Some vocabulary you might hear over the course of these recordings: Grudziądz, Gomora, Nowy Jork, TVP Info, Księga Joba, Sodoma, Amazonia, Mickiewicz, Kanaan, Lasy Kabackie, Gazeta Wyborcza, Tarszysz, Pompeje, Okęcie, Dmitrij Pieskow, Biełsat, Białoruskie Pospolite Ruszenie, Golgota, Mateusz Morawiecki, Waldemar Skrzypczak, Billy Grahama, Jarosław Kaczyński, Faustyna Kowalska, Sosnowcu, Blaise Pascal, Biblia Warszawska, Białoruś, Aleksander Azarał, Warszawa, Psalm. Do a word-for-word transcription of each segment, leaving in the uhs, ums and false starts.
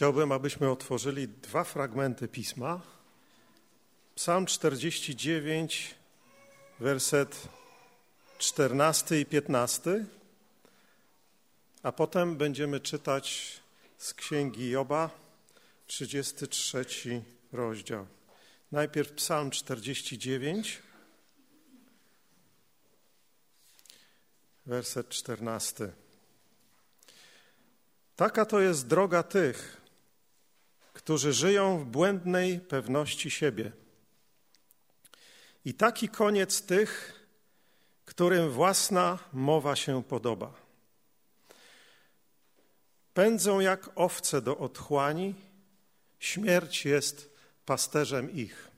Chciałbym, abyśmy otworzyli dwa fragmenty Pisma. Psalm czterdziesty dziewiąty, werset czternasty i piętnasty, a potem będziemy czytać z Księgi Joba, trzydziesty trzeci rozdział. Najpierw Psalm czterdziesty dziewiąty, werset czternasty. Taka to jest droga tych, którzy żyją w błędnej pewności siebie. I taki koniec tych, którym własna mowa się podoba. Pędzą jak owce do otchłani, śmierć jest pasterzem ich.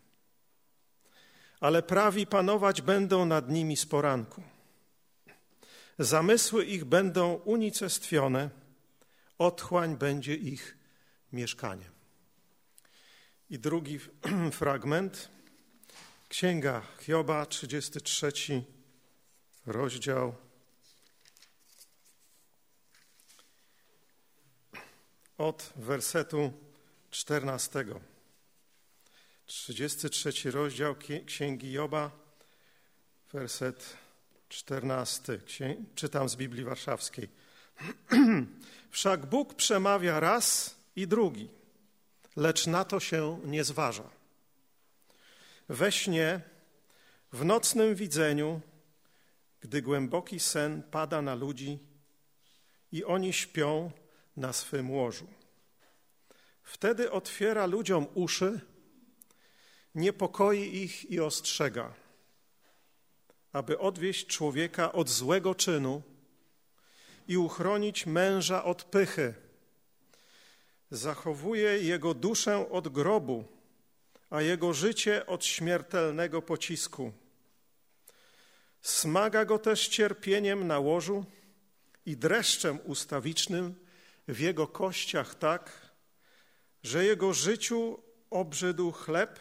Ale prawi panować będą nad nimi z poranku. Zamysły ich będą unicestwione, otchłań będzie ich mieszkaniem. I drugi fragment, Księga Joba, trzydziesty trzeci rozdział, od wersetu czternastego. trzydziesty trzeci rozdział Księgi Joba, werset czternasty. Czytam z Biblii Warszawskiej. Wszak Bóg przemawia raz i drugi, lecz na to się nie zważa. We śnie, w nocnym widzeniu, gdy głęboki sen pada na ludzi i oni śpią na swym łożu. Wtedy otwiera ludziom uszy, niepokoi ich i ostrzega, aby odwieść człowieka od złego czynu i uchronić męża od pychy. Zachowuje jego duszę od grobu, a jego życie od śmiertelnego pocisku. Smaga go też cierpieniem na łożu i dreszczem ustawicznym w jego kościach tak, że jego życiu obrzydł chleb,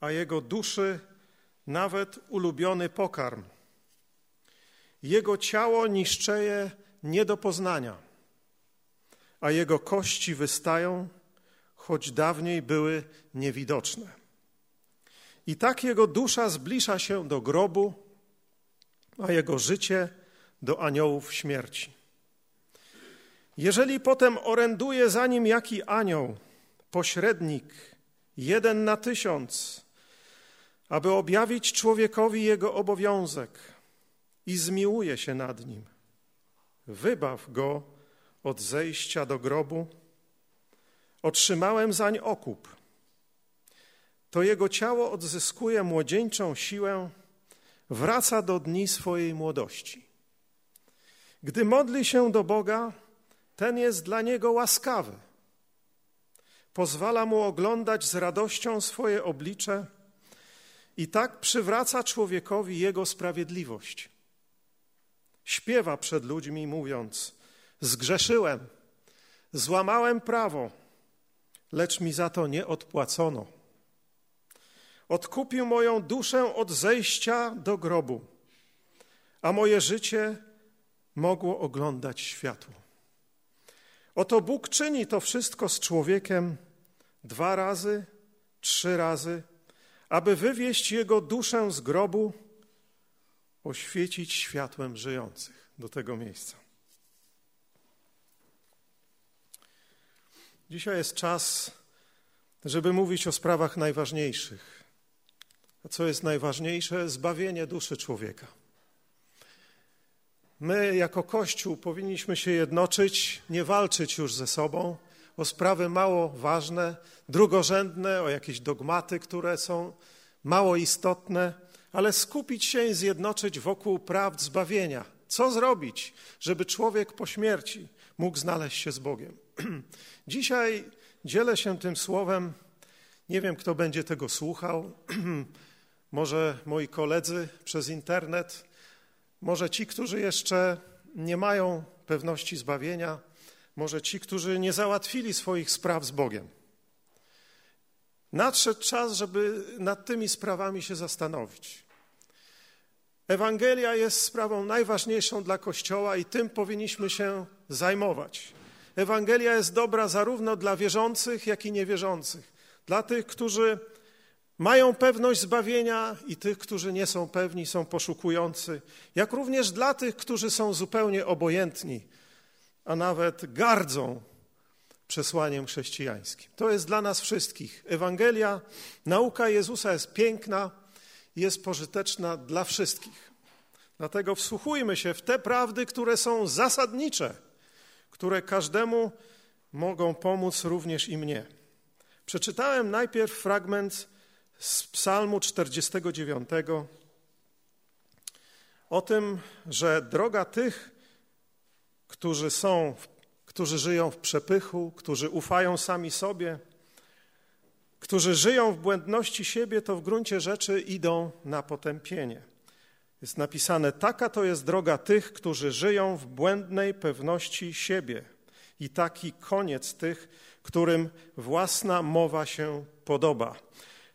a jego duszy nawet ulubiony pokarm. Jego ciało niszczeje nie do poznania, a jego kości wystają, choć dawniej były niewidoczne. I tak jego dusza zbliża się do grobu, a jego życie do aniołów śmierci. Jeżeli potem oręduje za nim jaki anioł, pośrednik, jeden na tysiąc, aby objawić człowiekowi jego obowiązek i zmiłuje się nad nim, wybaw go od zejścia do grobu, otrzymałem zań okup. To jego ciało odzyskuje młodzieńczą siłę, wraca do dni swojej młodości. Gdy modli się do Boga, ten jest dla niego łaskawy. Pozwala mu oglądać z radością swoje oblicze i tak przywraca człowiekowi jego sprawiedliwość. Śpiewa przed ludźmi mówiąc, zgrzeszyłem, złamałem prawo, lecz mi za to nie odpłacono. Odkupił moją duszę od zejścia do grobu, a moje życie mogło oglądać światło. Oto Bóg czyni to wszystko z człowiekiem dwa razy, trzy razy, aby wywieźć jego duszę z grobu, oświecić światłem żyjących do tego miejsca. Dzisiaj jest czas, żeby mówić o sprawach najważniejszych. A co jest najważniejsze? Zbawienie duszy człowieka. My jako Kościół powinniśmy się jednoczyć, nie walczyć już ze sobą o sprawy mało ważne, drugorzędne, o jakieś dogmaty, które są mało istotne, ale skupić się i zjednoczyć wokół prawd zbawienia. Co zrobić, żeby człowiek po śmierci mógł znaleźć się z Bogiem? Dzisiaj dzielę się tym słowem, nie wiem, kto będzie tego słuchał, może moi koledzy przez internet, może ci, którzy jeszcze nie mają pewności zbawienia, może ci, którzy nie załatwili swoich spraw z Bogiem. Nadszedł czas, żeby nad tymi sprawami się zastanowić. Ewangelia jest sprawą najważniejszą dla Kościoła i tym powinniśmy się zajmować. Ewangelia jest dobra zarówno dla wierzących, jak i niewierzących. Dla tych, którzy mają pewność zbawienia i tych, którzy nie są pewni, są poszukujący. Jak również dla tych, którzy są zupełnie obojętni, a nawet gardzą przesłaniem chrześcijańskim. To jest dla nas wszystkich. Ewangelia, nauka Jezusa jest piękna i jest pożyteczna dla wszystkich. Dlatego wsłuchujmy się w te prawdy, które są zasadnicze, które każdemu mogą pomóc, również i mnie. Przeczytałem najpierw fragment z Psalmu czterdziestego dziewiątego o tym, że droga tych, którzy są, którzy żyją w przepychu, którzy ufają sami sobie, którzy żyją w błędności siebie, to w gruncie rzeczy idą na potępienie. Jest napisane, taka to jest droga tych, którzy żyją w błędnej pewności siebie i taki koniec tych, którym własna mowa się podoba.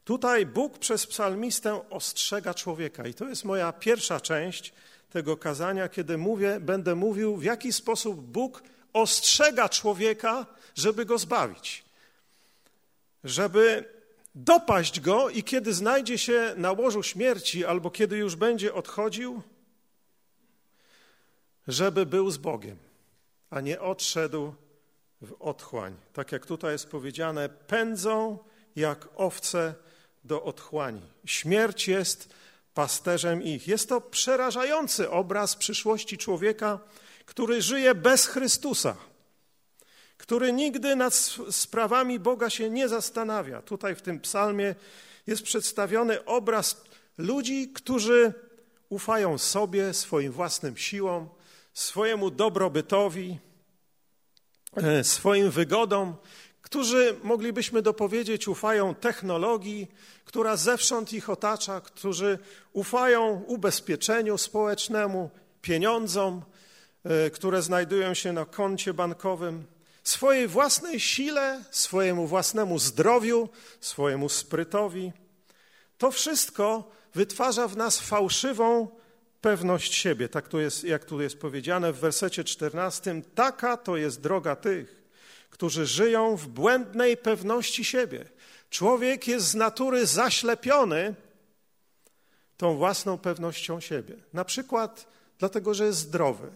Tutaj Bóg przez psalmistę ostrzega człowieka i to jest moja pierwsza część tego kazania, kiedy mówię, będę mówił, w jaki sposób Bóg ostrzega człowieka, żeby go zbawić, żeby dopaść go i kiedy znajdzie się na łożu śmierci albo kiedy już będzie odchodził, żeby był z Bogiem, a nie odszedł w otchłań. Tak jak tutaj jest powiedziane, pędzą jak owce do otchłani. Śmierć jest pasterzem ich. Jest to przerażający obraz przyszłości człowieka, który żyje bez Chrystusa, który nigdy nad sprawami Boga się nie zastanawia. Tutaj w tym psalmie jest przedstawiony obraz ludzi, którzy ufają sobie, swoim własnym siłom, swojemu dobrobytowi, swoim wygodom, którzy, moglibyśmy dopowiedzieć, ufają technologii, która zewsząd ich otacza, którzy ufają ubezpieczeniu społecznemu, pieniądzom, które znajdują się na koncie bankowym, swojej własnej sile, swojemu własnemu zdrowiu, swojemu sprytowi. To wszystko wytwarza w nas fałszywą pewność siebie. Tak tu jest, jak tu jest powiedziane w wersecie czternastym, taka to jest droga tych, którzy żyją w błędnej pewności siebie. Człowiek jest z natury zaślepiony tą własną pewnością siebie. Na przykład dlatego, że jest zdrowy.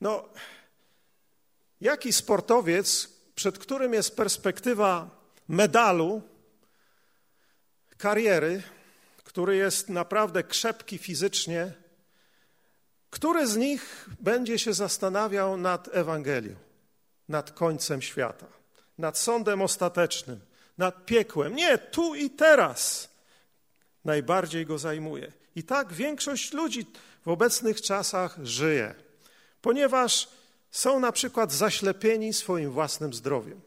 No, jaki sportowiec, przed którym jest perspektywa medalu, kariery, który jest naprawdę krzepki fizycznie, który z nich będzie się zastanawiał nad Ewangelią, nad końcem świata, nad sądem ostatecznym, nad piekłem? Nie, tu i teraz najbardziej go zajmuje. I tak większość ludzi w obecnych czasach żyje, ponieważ są na przykład zaślepieni swoim własnym zdrowiem.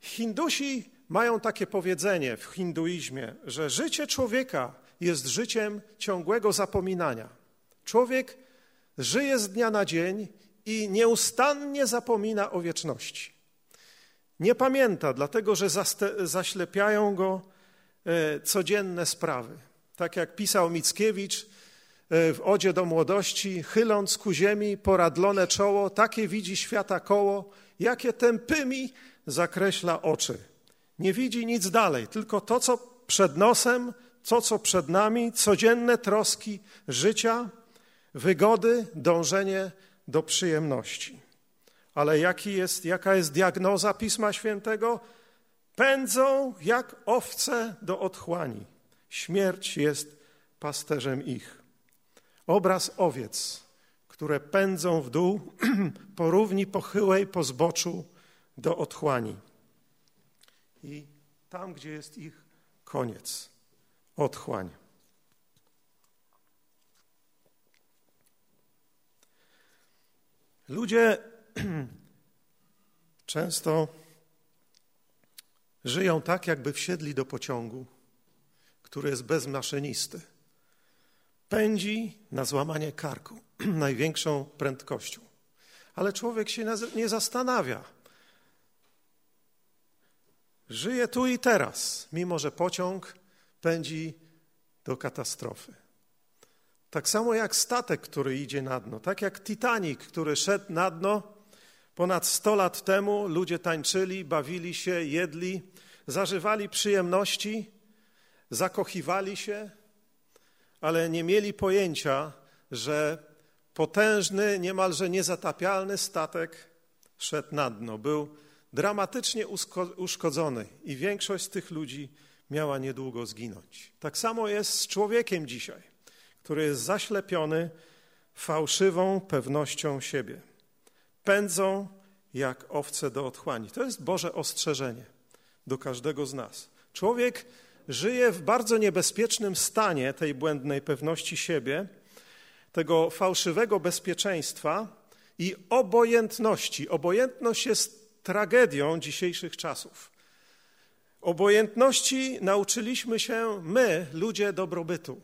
Hindusi mają takie powiedzenie w hinduizmie, że życie człowieka jest życiem ciągłego zapominania. Człowiek żyje z dnia na dzień i nieustannie zapomina o wieczności. Nie pamięta, dlatego że zaślepiają go codzienne sprawy. Tak jak pisał Mickiewicz w Odzie do młodości, chyląc ku ziemi poradlone czoło, takie widzi świata koło, jakie tępymi zakreśla oczy. Nie widzi nic dalej, tylko to, co przed nosem, to, co przed nami, codzienne troski życia, wygody, dążenie do przyjemności. Ale jaki jest, jaka jest diagnoza Pisma Świętego? Pędzą jak owce do otchłani. Śmierć jest pasterzem ich. Obraz owiec, które pędzą w dół po równi pochyłej, po zboczu do otchłani. I tam, gdzie jest ich koniec, otchłań. Ludzie często żyją tak, jakby wsiedli do pociągu, który jest bez maszynisty. Pędzi na złamanie karku największą prędkością. Ale człowiek się nie zastanawia. Żyje tu i teraz, mimo że pociąg pędzi do katastrofy. Tak samo jak statek, który idzie na dno. Tak jak Titanic, który szedł na dno ponad sto lat temu. Ludzie tańczyli, bawili się, jedli, zażywali przyjemności, zakochiwali się, ale nie mieli pojęcia, że potężny, niemalże niezatapialny statek szedł na dno. Był dramatycznie uszkodzony i większość z tych ludzi miała niedługo zginąć. Tak samo jest z człowiekiem dzisiaj, który jest zaślepiony fałszywą pewnością siebie. Pędzą jak owce do otchłani. To jest Boże ostrzeżenie do każdego z nas. Człowiek żyje w bardzo niebezpiecznym stanie tej błędnej pewności siebie, tego fałszywego bezpieczeństwa i obojętności. Obojętność jest tragedią dzisiejszych czasów. Obojętności nauczyliśmy się my, ludzie dobrobytu.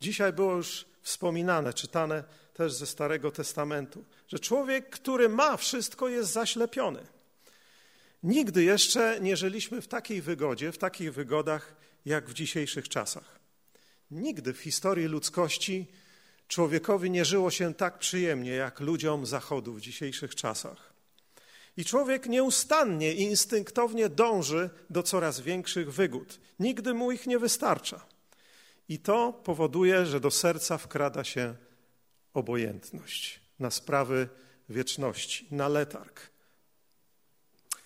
Dzisiaj było już wspominane, czytane też ze Starego Testamentu, że człowiek, który ma wszystko, jest zaślepiony. Nigdy jeszcze nie żyliśmy w takiej wygodzie, w takich wygodach, jak w dzisiejszych czasach. Nigdy w historii ludzkości człowiekowi nie żyło się tak przyjemnie, jak ludziom Zachodu w dzisiejszych czasach. I człowiek nieustannie i instynktownie dąży do coraz większych wygód. Nigdy mu ich nie wystarcza. I to powoduje, że do serca wkrada się obojętność na sprawy wieczności, na letarg.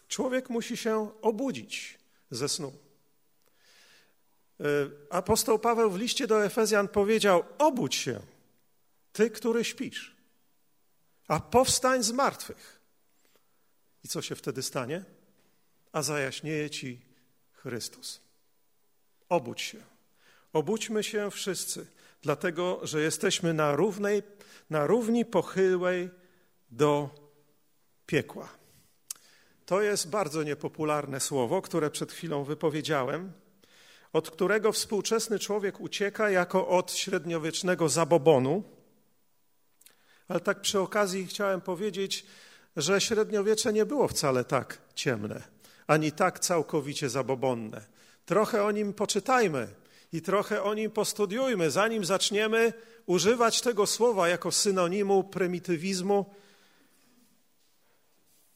Człowiek musi się obudzić ze snu. Apostoł Paweł w liście do Efezjan powiedział: obudź się, ty, który śpisz, a powstań z martwych. I co się wtedy stanie? A zajaśnieje ci Chrystus. Obudź się. Obudźmy się wszyscy, dlatego że jesteśmy na, równej, na równi pochyłej do piekła. To jest bardzo niepopularne słowo, które przed chwilą wypowiedziałem, od którego współczesny człowiek ucieka jako od średniowiecznego zabobonu. Ale tak przy okazji chciałem powiedzieć, że średniowiecze nie było wcale tak ciemne, ani tak całkowicie zabobonne. Trochę o nim poczytajmy i trochę o nim postudiujmy, zanim zaczniemy używać tego słowa jako synonimu prymitywizmu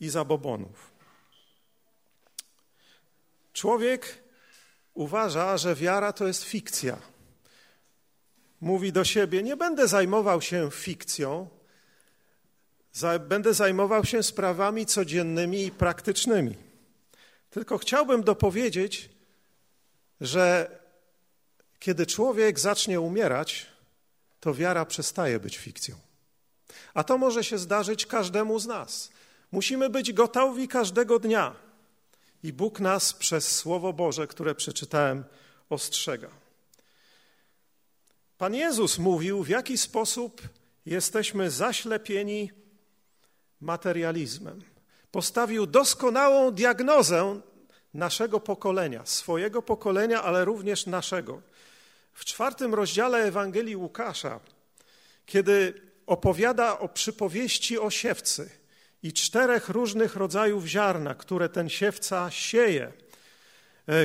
i zabobonów. Człowiek uważa, że wiara to jest fikcja. Mówi do siebie: nie będę zajmował się fikcją, będę zajmował się sprawami codziennymi i praktycznymi. Tylko chciałbym dopowiedzieć, że kiedy człowiek zacznie umierać, to wiara przestaje być fikcją. A to może się zdarzyć każdemu z nas. Musimy być gotowi każdego dnia. I Bóg nas przez Słowo Boże, które przeczytałem, ostrzega. Pan Jezus mówił, w jaki sposób jesteśmy zaślepieni materializmem. Postawił doskonałą diagnozę naszego pokolenia, swojego pokolenia, ale również naszego. W czwartym rozdziale Ewangelii Łukasza, kiedy opowiada o przypowieści o siewcy i czterech różnych rodzajów ziarna, które ten siewca sieje,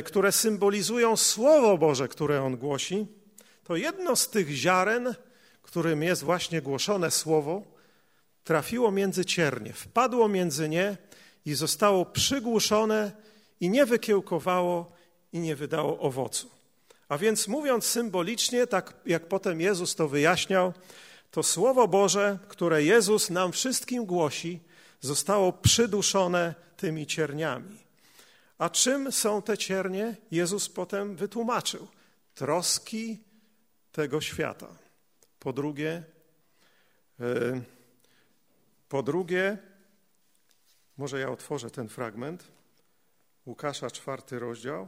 które symbolizują Słowo Boże, które on głosi, to jedno z tych ziaren, którym jest właśnie głoszone Słowo, trafiło między ciernie, wpadło między nie i zostało przygłuszone i nie wykiełkowało i nie wydało owocu. A więc mówiąc symbolicznie, tak jak potem Jezus to wyjaśniał, to Słowo Boże, które Jezus nam wszystkim głosi, zostało przyduszone tymi cierniami. A czym są te ciernie? Jezus potem wytłumaczył. Troski tego świata. Po drugie... Yy, Po drugie, może ja otworzę ten fragment, Łukasza, czwarty rozdział.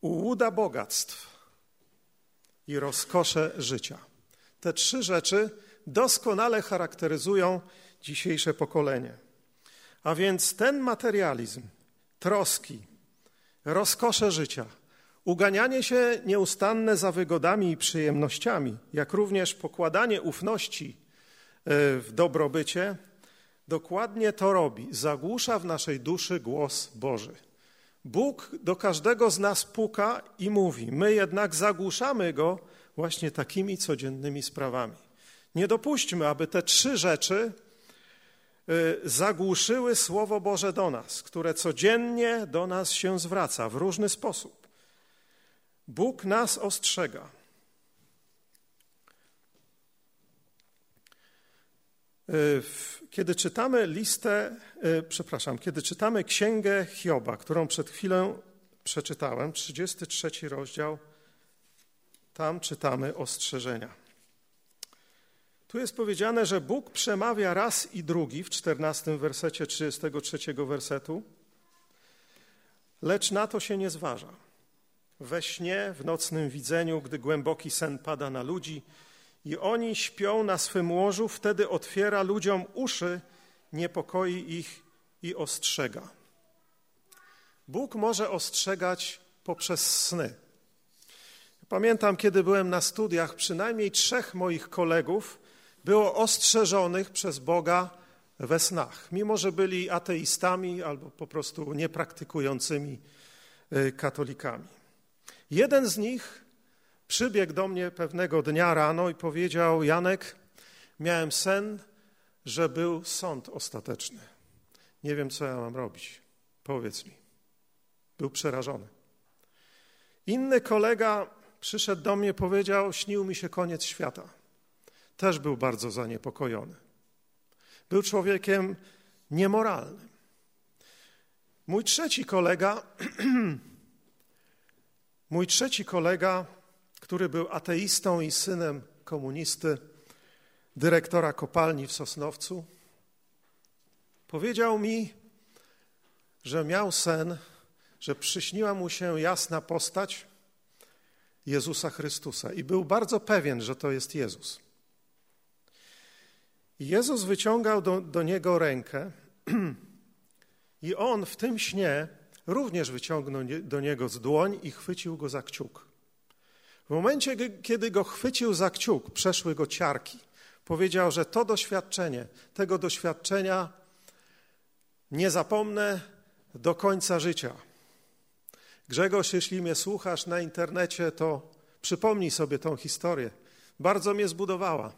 Ułuda bogactw i rozkosze życia. Te trzy rzeczy doskonale charakteryzują dzisiejsze pokolenie. A więc ten materializm, troski, rozkosze życia, uganianie się nieustanne za wygodami i przyjemnościami, jak również pokładanie ufności w dobrobycie, dokładnie to robi. Zagłusza w naszej duszy głos Boży. Bóg do każdego z nas puka i mówi. My jednak zagłuszamy Go właśnie takimi codziennymi sprawami. Nie dopuśćmy, aby te trzy rzeczy zagłuszyły Słowo Boże do nas, które codziennie do nas się zwraca w różny sposób. Bóg nas ostrzega. Kiedy czytamy listę, przepraszam, kiedy czytamy Księgę Joba, którą przed chwilą przeczytałem, trzydziesty trzeci rozdział, tam czytamy ostrzeżenia. Tu jest powiedziane, że Bóg przemawia raz i drugi w czternastym wersecie trzydziestego trzeciego wersetu, lecz na to się nie zważa. We śnie, w nocnym widzeniu, gdy głęboki sen pada na ludzi i oni śpią na swym łożu, wtedy otwiera ludziom uszy, niepokoi ich i ostrzega. Bóg może ostrzegać poprzez sny. Pamiętam, kiedy byłem na studiach, przynajmniej trzech moich kolegów było ostrzeżonych przez Boga we snach, mimo że byli ateistami albo po prostu niepraktykującymi katolikami. Jeden z nich przybiegł do mnie pewnego dnia rano i powiedział: Janek, miałem sen, że był sąd ostateczny. Nie wiem, co ja mam robić. Powiedz mi. Był przerażony. Inny kolega przyszedł do mnie, powiedział: śnił mi się koniec świata. Też był bardzo zaniepokojony. Był człowiekiem niemoralnym. Mój trzeci kolega, mój trzeci kolega, który był ateistą i synem komunisty, dyrektora kopalni w Sosnowcu, powiedział mi, że miał sen, że przyśniła mu się jasna postać Jezusa Chrystusa i był bardzo pewien, że to jest Jezus. Jezus wyciągał do, do niego rękę i on w tym śnie również wyciągnął do niego z dłoń i chwycił go za kciuk. W momencie, kiedy go chwycił za kciuk, przeszły go ciarki. Powiedział, że to doświadczenie, tego doświadczenia nie zapomnę do końca życia. Grzegorz, jeśli mnie słuchasz na internecie, to przypomnij sobie tą historię. Bardzo mnie zbudowała.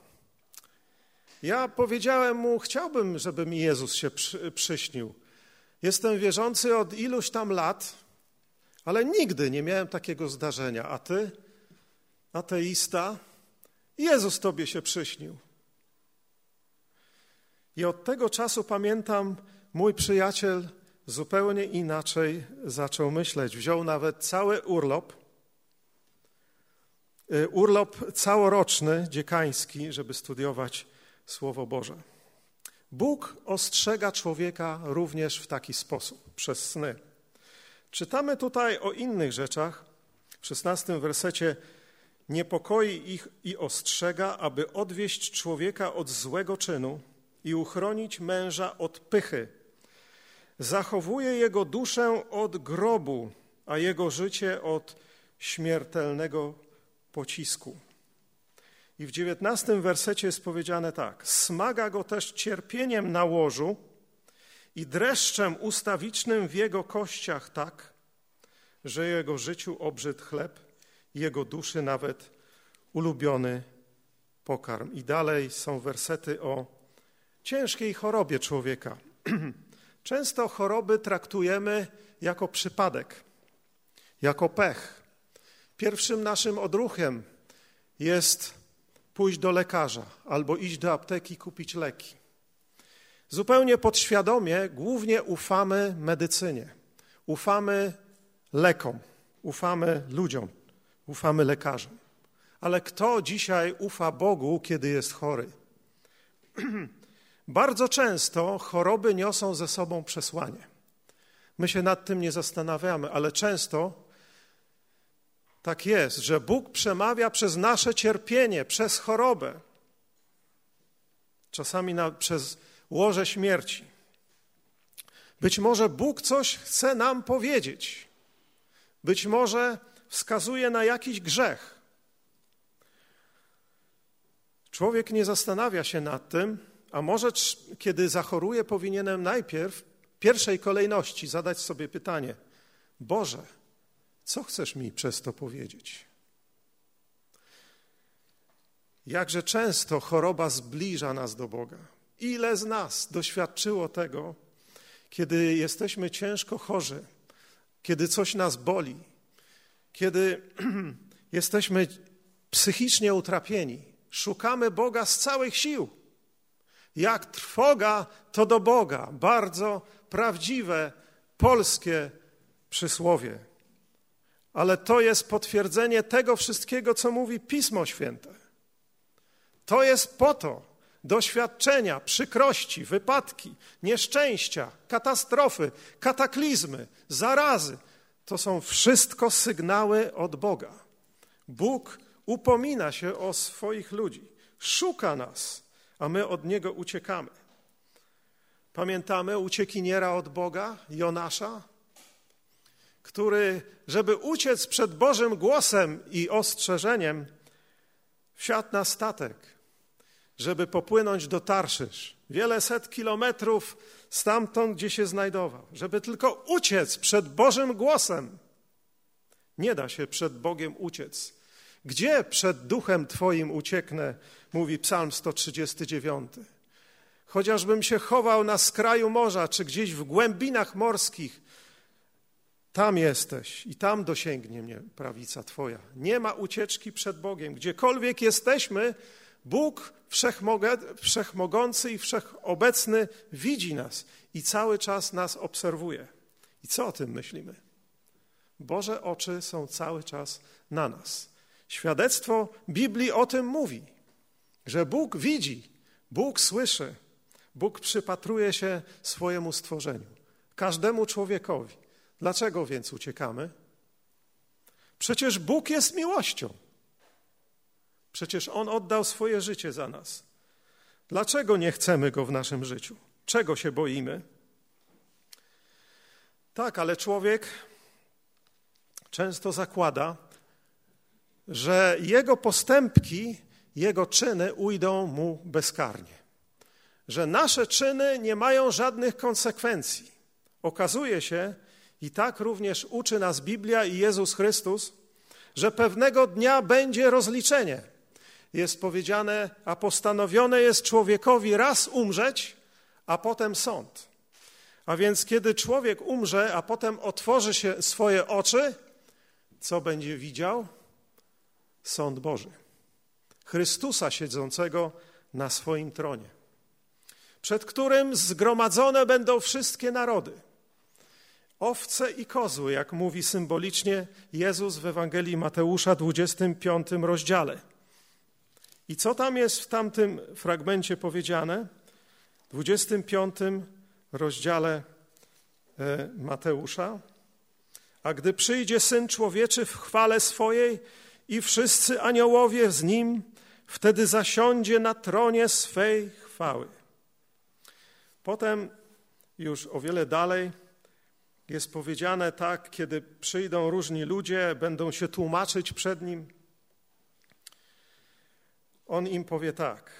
Ja powiedziałem mu, chciałbym, żeby mi Jezus się przy, przyśnił. Jestem wierzący od iluś tam lat, ale nigdy nie miałem takiego zdarzenia. A ty, ateista, Jezus tobie się przyśnił. I od tego czasu pamiętam, mój przyjaciel zupełnie inaczej zaczął myśleć. Wziął nawet cały urlop, urlop całoroczny, dziekański, żeby studiować Słowo Boże. Bóg ostrzega człowieka również w taki sposób, przez sny. Czytamy tutaj o innych rzeczach. W szesnastym wersecie niepokoi ich i ostrzega, aby odwieść człowieka od złego czynu i uchronić męża od pychy. Zachowuje jego duszę od grobu, a jego życie od śmiertelnego pocisku. I w dziewiętnastym wersecie jest powiedziane tak. Smaga go też cierpieniem na łożu i dreszczem ustawicznym w jego kościach tak, że jego życiu obrzyd chleb, jego duszy nawet ulubiony pokarm. I dalej są wersety o ciężkiej chorobie człowieka. Często choroby traktujemy jako przypadek, jako pech. Pierwszym naszym odruchem jest pójść do lekarza albo iść do apteki kupić leki. Zupełnie podświadomie głównie ufamy medycynie, ufamy lekom, ufamy ludziom, ufamy lekarzom. Ale kto dzisiaj ufa Bogu, kiedy jest chory? Bardzo często choroby niosą ze sobą przesłanie. My się nad tym nie zastanawiamy, ale często tak jest, że Bóg przemawia przez nasze cierpienie, przez chorobę, czasami na, przez łoże śmierci. Być może Bóg coś chce nam powiedzieć. Być może wskazuje na jakiś grzech. Człowiek nie zastanawia się nad tym, A może kiedy zachoruję, powinienem najpierw w pierwszej kolejności zadać sobie pytanie: Boże, co chcesz mi przez to powiedzieć? Jakże często choroba zbliża nas do Boga. Ile z nas doświadczyło tego, kiedy jesteśmy ciężko chorzy, kiedy coś nas boli, kiedy jesteśmy psychicznie utrapieni, szukamy Boga z całych sił. Jak trwoga, to do Boga. Bardzo prawdziwe polskie przysłowie. Ale to jest potwierdzenie tego wszystkiego, co mówi Pismo Święte. To jest po to doświadczenia, przykrości, wypadki, nieszczęścia, katastrofy, kataklizmy, zarazy. To są wszystko sygnały od Boga. Bóg upomina się o swoich ludzi, szuka nas, a my od Niego uciekamy. Pamiętamy uciekiniera od Boga, Jonasza, który, żeby uciec przed Bożym głosem i ostrzeżeniem, wsiadł na statek, żeby popłynąć do Tarszysz, wiele set kilometrów stamtąd, gdzie się znajdował, żeby tylko uciec przed Bożym głosem. Nie da się przed Bogiem uciec. Gdzie przed duchem Twoim ucieknę, mówi Psalm sto trzydziesty dziewiąty. Chociażbym się chował na skraju morza, czy gdzieś w głębinach morskich, tam jesteś i tam dosięgnie mnie prawica Twoja. Nie ma ucieczki przed Bogiem. Gdziekolwiek jesteśmy, Bóg wszechmogący i wszechobecny widzi nas i cały czas nas obserwuje. I co o tym myślimy? Boże oczy są cały czas na nas. Świadectwo Biblii o tym mówi, że Bóg widzi, Bóg słyszy, Bóg przypatruje się swojemu stworzeniu, każdemu człowiekowi. Dlaczego więc uciekamy? Przecież Bóg jest miłością. Przecież On oddał swoje życie za nas. Dlaczego nie chcemy Go w naszym życiu? Czego się boimy? Tak, ale człowiek często zakłada, że jego postępki, jego czyny ujdą mu bezkarnie. Że nasze czyny nie mają żadnych konsekwencji. Okazuje się, i tak również uczy nas Biblia i Jezus Chrystus, że pewnego dnia będzie rozliczenie. Jest powiedziane, a postanowione jest człowiekowi raz umrzeć, a potem sąd. A więc kiedy człowiek umrze, a potem otworzy się swoje oczy, co będzie widział? Sąd Boży. Chrystusa siedzącego na swoim tronie, przed którym zgromadzone będą wszystkie narody. Owce i kozły, jak mówi symbolicznie Jezus w Ewangelii Mateusza, dwudziestym piątym rozdziale. I co tam jest w tamtym fragmencie powiedziane? W dwudziestym piątym rozdziale Mateusza. A gdy przyjdzie Syn Człowieczy w chwale swojej i wszyscy aniołowie z Nim, wtedy zasiądzie na tronie swej chwały. Potem już o wiele dalej jest powiedziane tak, kiedy przyjdą różni ludzie, będą się tłumaczyć przed Nim. On im powie tak.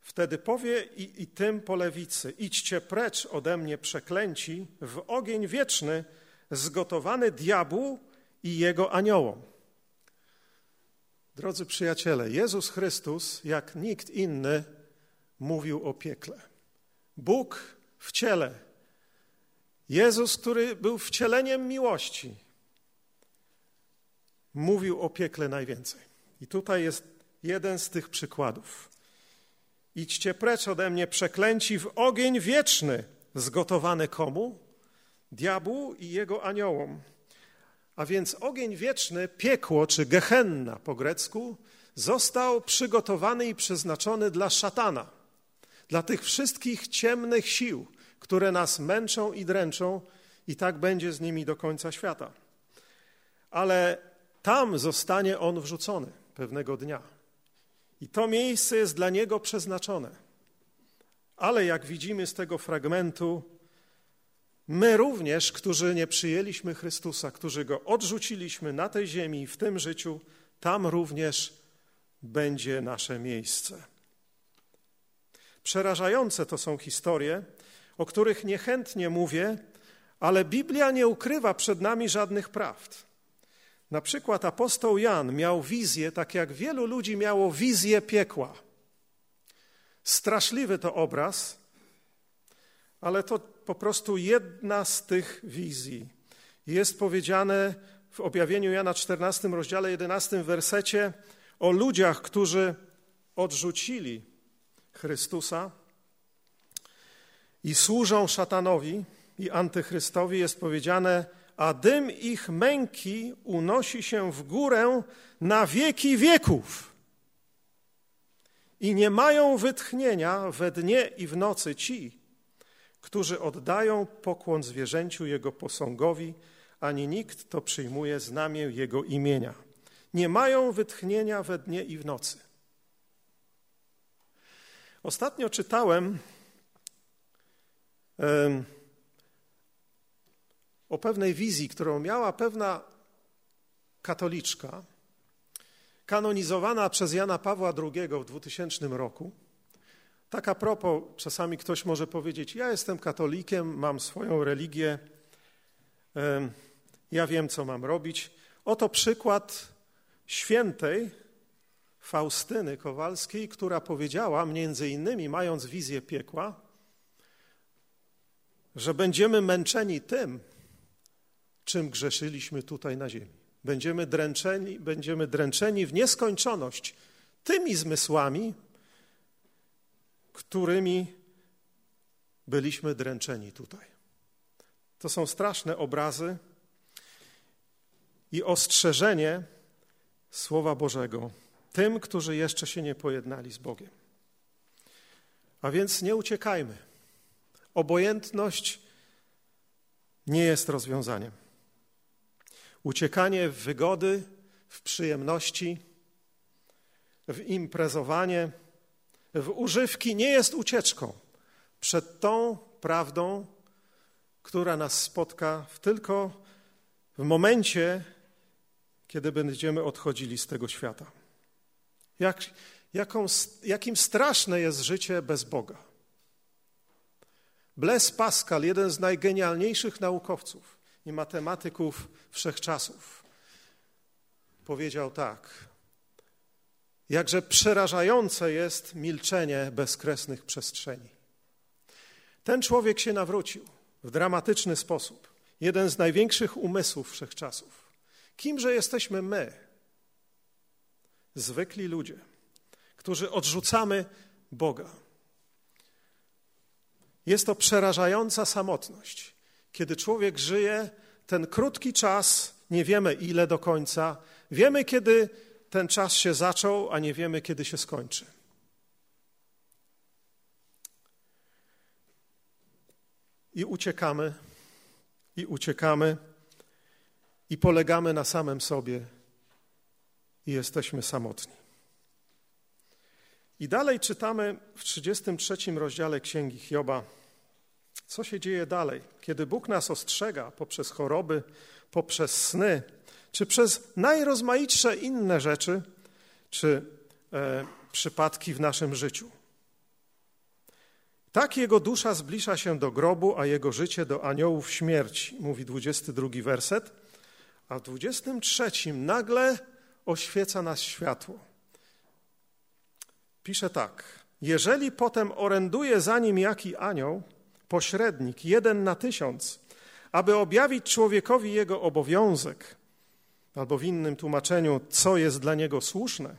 Wtedy powie i, i tym po lewicy: idźcie precz ode mnie, przeklęci, w ogień wieczny, zgotowany diabłu i jego aniołom. Drodzy przyjaciele, Jezus Chrystus, jak nikt inny, mówił o piekle. Bóg w ciele. Jezus, który był wcieleniem miłości, mówił o piekle najwięcej. I tutaj jest jeden z tych przykładów. Idźcie precz ode mnie, przeklęci, w ogień wieczny, zgotowany komu? Diabłu i jego aniołom. A więc ogień wieczny, piekło czy gehenna po grecku, został przygotowany i przeznaczony dla szatana, dla tych wszystkich ciemnych sił, które nas męczą i dręczą, i tak będzie z nimi do końca świata. Ale tam zostanie on wrzucony pewnego dnia. I to miejsce jest dla niego przeznaczone. Ale jak widzimy z tego fragmentu, my również, którzy nie przyjęliśmy Chrystusa, którzy Go odrzuciliśmy na tej ziemi i w tym życiu, tam również będzie nasze miejsce. Przerażające to są historie, o których niechętnie mówię, ale Biblia nie ukrywa przed nami żadnych prawd. Na przykład apostoł Jan miał wizję, tak jak wielu ludzi miało wizję piekła. Straszliwy to obraz, ale to po prostu jedna z tych wizji. Jest powiedziane w objawieniu Jana czternastym rozdziale jedenastym wersecie o ludziach, którzy odrzucili Chrystusa i służą szatanowi i antychrystowi. Jest powiedziane, a dym ich męki unosi się w górę na wieki wieków i nie mają wytchnienia we dnie i w nocy ci, którzy oddają pokłon zwierzęciu jego posągowi, ani nikt to przyjmuje znamię jego imienia. Nie mają wytchnienia we dnie i w nocy. Ostatnio czytałem um, o pewnej wizji, którą miała pewna katoliczka, kanonizowana przez Jana Pawła drugiego w dwutysięcznym roku. Tak a propos, czasami ktoś może powiedzieć, ja jestem katolikiem, mam swoją religię, ja wiem, co mam robić. Oto przykład świętej Faustyny Kowalskiej, która powiedziała, między innymi mając wizję piekła, że będziemy męczeni tym, czym grzeszyliśmy tutaj na ziemi. Będziemy dręczeni, będziemy dręczeni w nieskończoność tymi zmysłami, którymi byliśmy dręczeni tutaj. To są straszne obrazy i ostrzeżenie Słowa Bożego tym, którzy jeszcze się nie pojednali z Bogiem. A więc nie uciekajmy. Obojętność nie jest rozwiązaniem. Uciekanie w wygody, w przyjemności, w imprezowanie, w używki nie jest ucieczką przed tą prawdą, która nas spotka w tylko w momencie, kiedy będziemy odchodzili z tego świata. Jak, jaką, jakim straszne jest życie bez Boga. Blaise Pascal, jeden z najgenialniejszych naukowców i matematyków wszechczasów, powiedział tak: jakże przerażające jest milczenie bezkresnych przestrzeni. Ten człowiek się nawrócił w dramatyczny sposób. Jeden z największych umysłów wszechczasów. Kimże jesteśmy my? Zwykli ludzie, którzy odrzucamy Boga. Jest to przerażająca samotność. Kiedy człowiek żyje ten krótki czas, nie wiemy ile do końca, wiemy kiedy ten czas się zaczął, a nie wiemy, kiedy się skończy. I uciekamy, i uciekamy, i polegamy na samym sobie, i jesteśmy samotni. I dalej czytamy w trzydziestym trzecim rozdziale Księgi Joba, co się dzieje dalej, kiedy Bóg nas ostrzega poprzez choroby, poprzez sny, czy przez najrozmaitsze inne rzeczy, czy e, przypadki w naszym życiu. Tak jego dusza zbliża się do grobu, a jego życie do aniołów śmierci, mówi dwudziesty drugi werset, a w dwudziestym trzecim nagle oświeca nas światło. Pisze tak, jeżeli potem oręduje za nim jaki anioł, pośrednik, jeden na tysiąc, aby objawić człowiekowi jego obowiązek, albo w innym tłumaczeniu, co jest dla niego słuszne,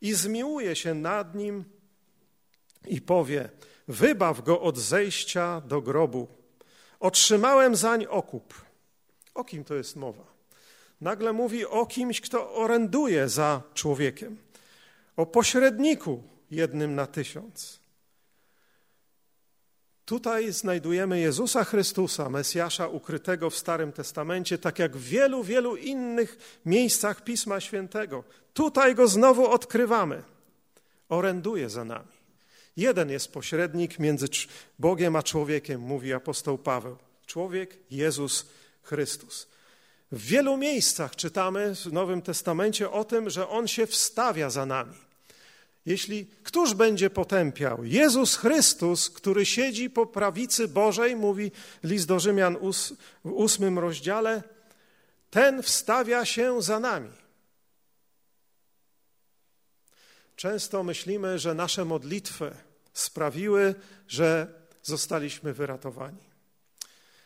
i zmiłuje się nad nim i powie, wybaw go od zejścia do grobu, otrzymałem zań okup. O kim to jest mowa? Nagle mówi o kimś, kto oręduje za człowiekiem, o pośredniku jednym na tysiąc. Tutaj znajdujemy Jezusa Chrystusa, Mesjasza ukrytego w Starym Testamencie, tak jak w wielu, wielu innych miejscach Pisma Świętego. Tutaj go znowu odkrywamy. Oręduje za nami. Jeden jest pośrednik między Bogiem a człowiekiem, mówi apostoł Paweł. Człowiek, Jezus Chrystus. W wielu miejscach czytamy w Nowym Testamencie o tym, że On się wstawia za nami. Jeśli któż będzie potępiał? Jezus Chrystus, który siedzi po prawicy Bożej, mówi list do Rzymian w ósmym rozdziale, ten wstawia się za nami. Często myślimy, że nasze modlitwy sprawiły, że zostaliśmy wyratowani.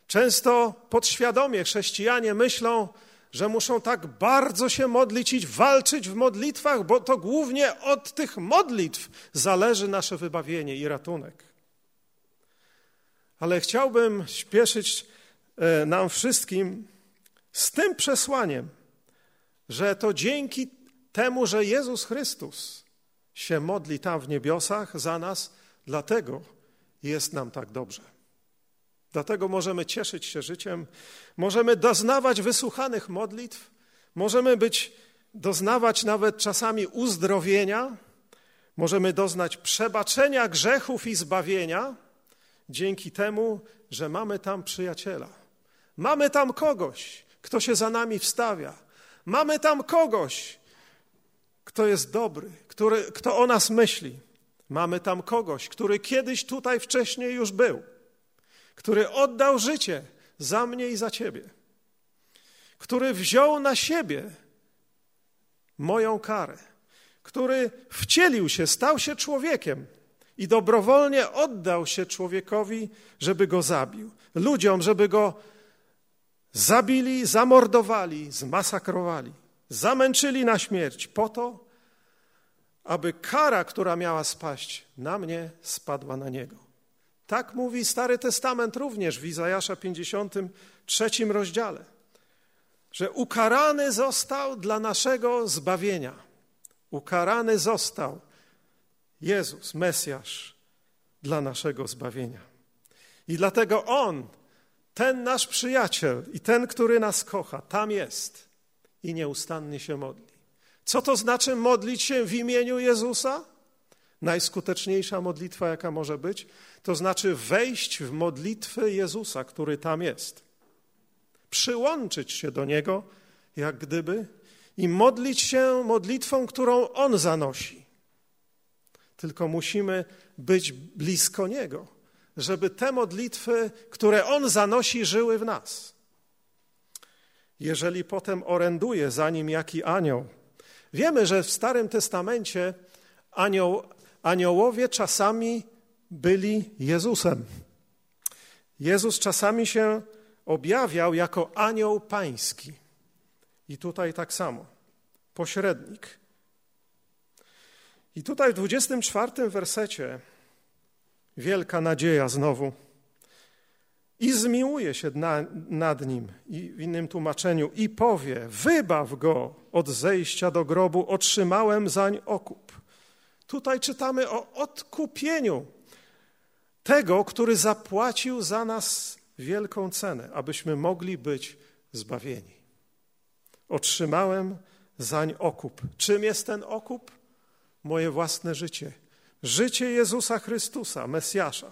Często podświadomie chrześcijanie myślą, że muszą tak bardzo się modlić i walczyć w modlitwach, bo to głównie od tych modlitw zależy nasze wybawienie i ratunek. Ale chciałbym śpieszyć nam wszystkim z tym przesłaniem, że to dzięki temu, że Jezus Chrystus się modli tam w niebiosach za nas, dlatego jest nam tak dobrze. Dlatego możemy cieszyć się życiem, możemy doznawać wysłuchanych modlitw, możemy być, doznawać nawet czasami uzdrowienia, możemy doznać przebaczenia grzechów i zbawienia dzięki temu, że mamy tam przyjaciela. Mamy tam kogoś, kto się za nami wstawia. Mamy tam kogoś, kto jest dobry, który, kto o nas myśli. Mamy tam kogoś, który kiedyś tutaj wcześniej już był, który oddał życie za mnie i za ciebie, który wziął na siebie moją karę, który wcielił się, stał się człowiekiem i dobrowolnie oddał się człowiekowi, żeby go zabił, ludziom, żeby go zabili, zamordowali, zmasakrowali, zamęczyli na śmierć po to, aby kara, która miała spaść na mnie, spadła na niego. Tak mówi Stary Testament również w Izajasza pięćdziesiątym trzecim rozdziale, że ukarany został dla naszego zbawienia. Ukarany został Jezus, Mesjasz, dla naszego zbawienia. I dlatego On, ten nasz przyjaciel i ten, który nas kocha, tam jest i nieustannie się modli. Co to znaczy modlić się w imieniu Jezusa? Najskuteczniejsza modlitwa, jaka może być, to znaczy wejść w modlitwę Jezusa, który tam jest. Przyłączyć się do Niego, jak gdyby, i modlić się modlitwą, którą On zanosi. Tylko musimy być blisko Niego, żeby te modlitwy, które On zanosi, żyły w nas. Jeżeli potem oręduje za Nim jaki anioł. Wiemy, że w Starym Testamencie anioł Aniołowie czasami byli Jezusem. Jezus czasami się objawiał jako anioł pański. I tutaj tak samo, pośrednik. I tutaj w dwudziestym czwartym wersecie wielka nadzieja znowu. I zmiłuje się na, nad nim, i w innym tłumaczeniu, i powie, wybaw go od zejścia do grobu, otrzymałem zań okup. Tutaj czytamy o odkupieniu tego, który zapłacił za nas wielką cenę, abyśmy mogli być zbawieni. Otrzymałem zań okup. Czym jest ten okup? Moje własne życie. Życie Jezusa Chrystusa, Mesjasza.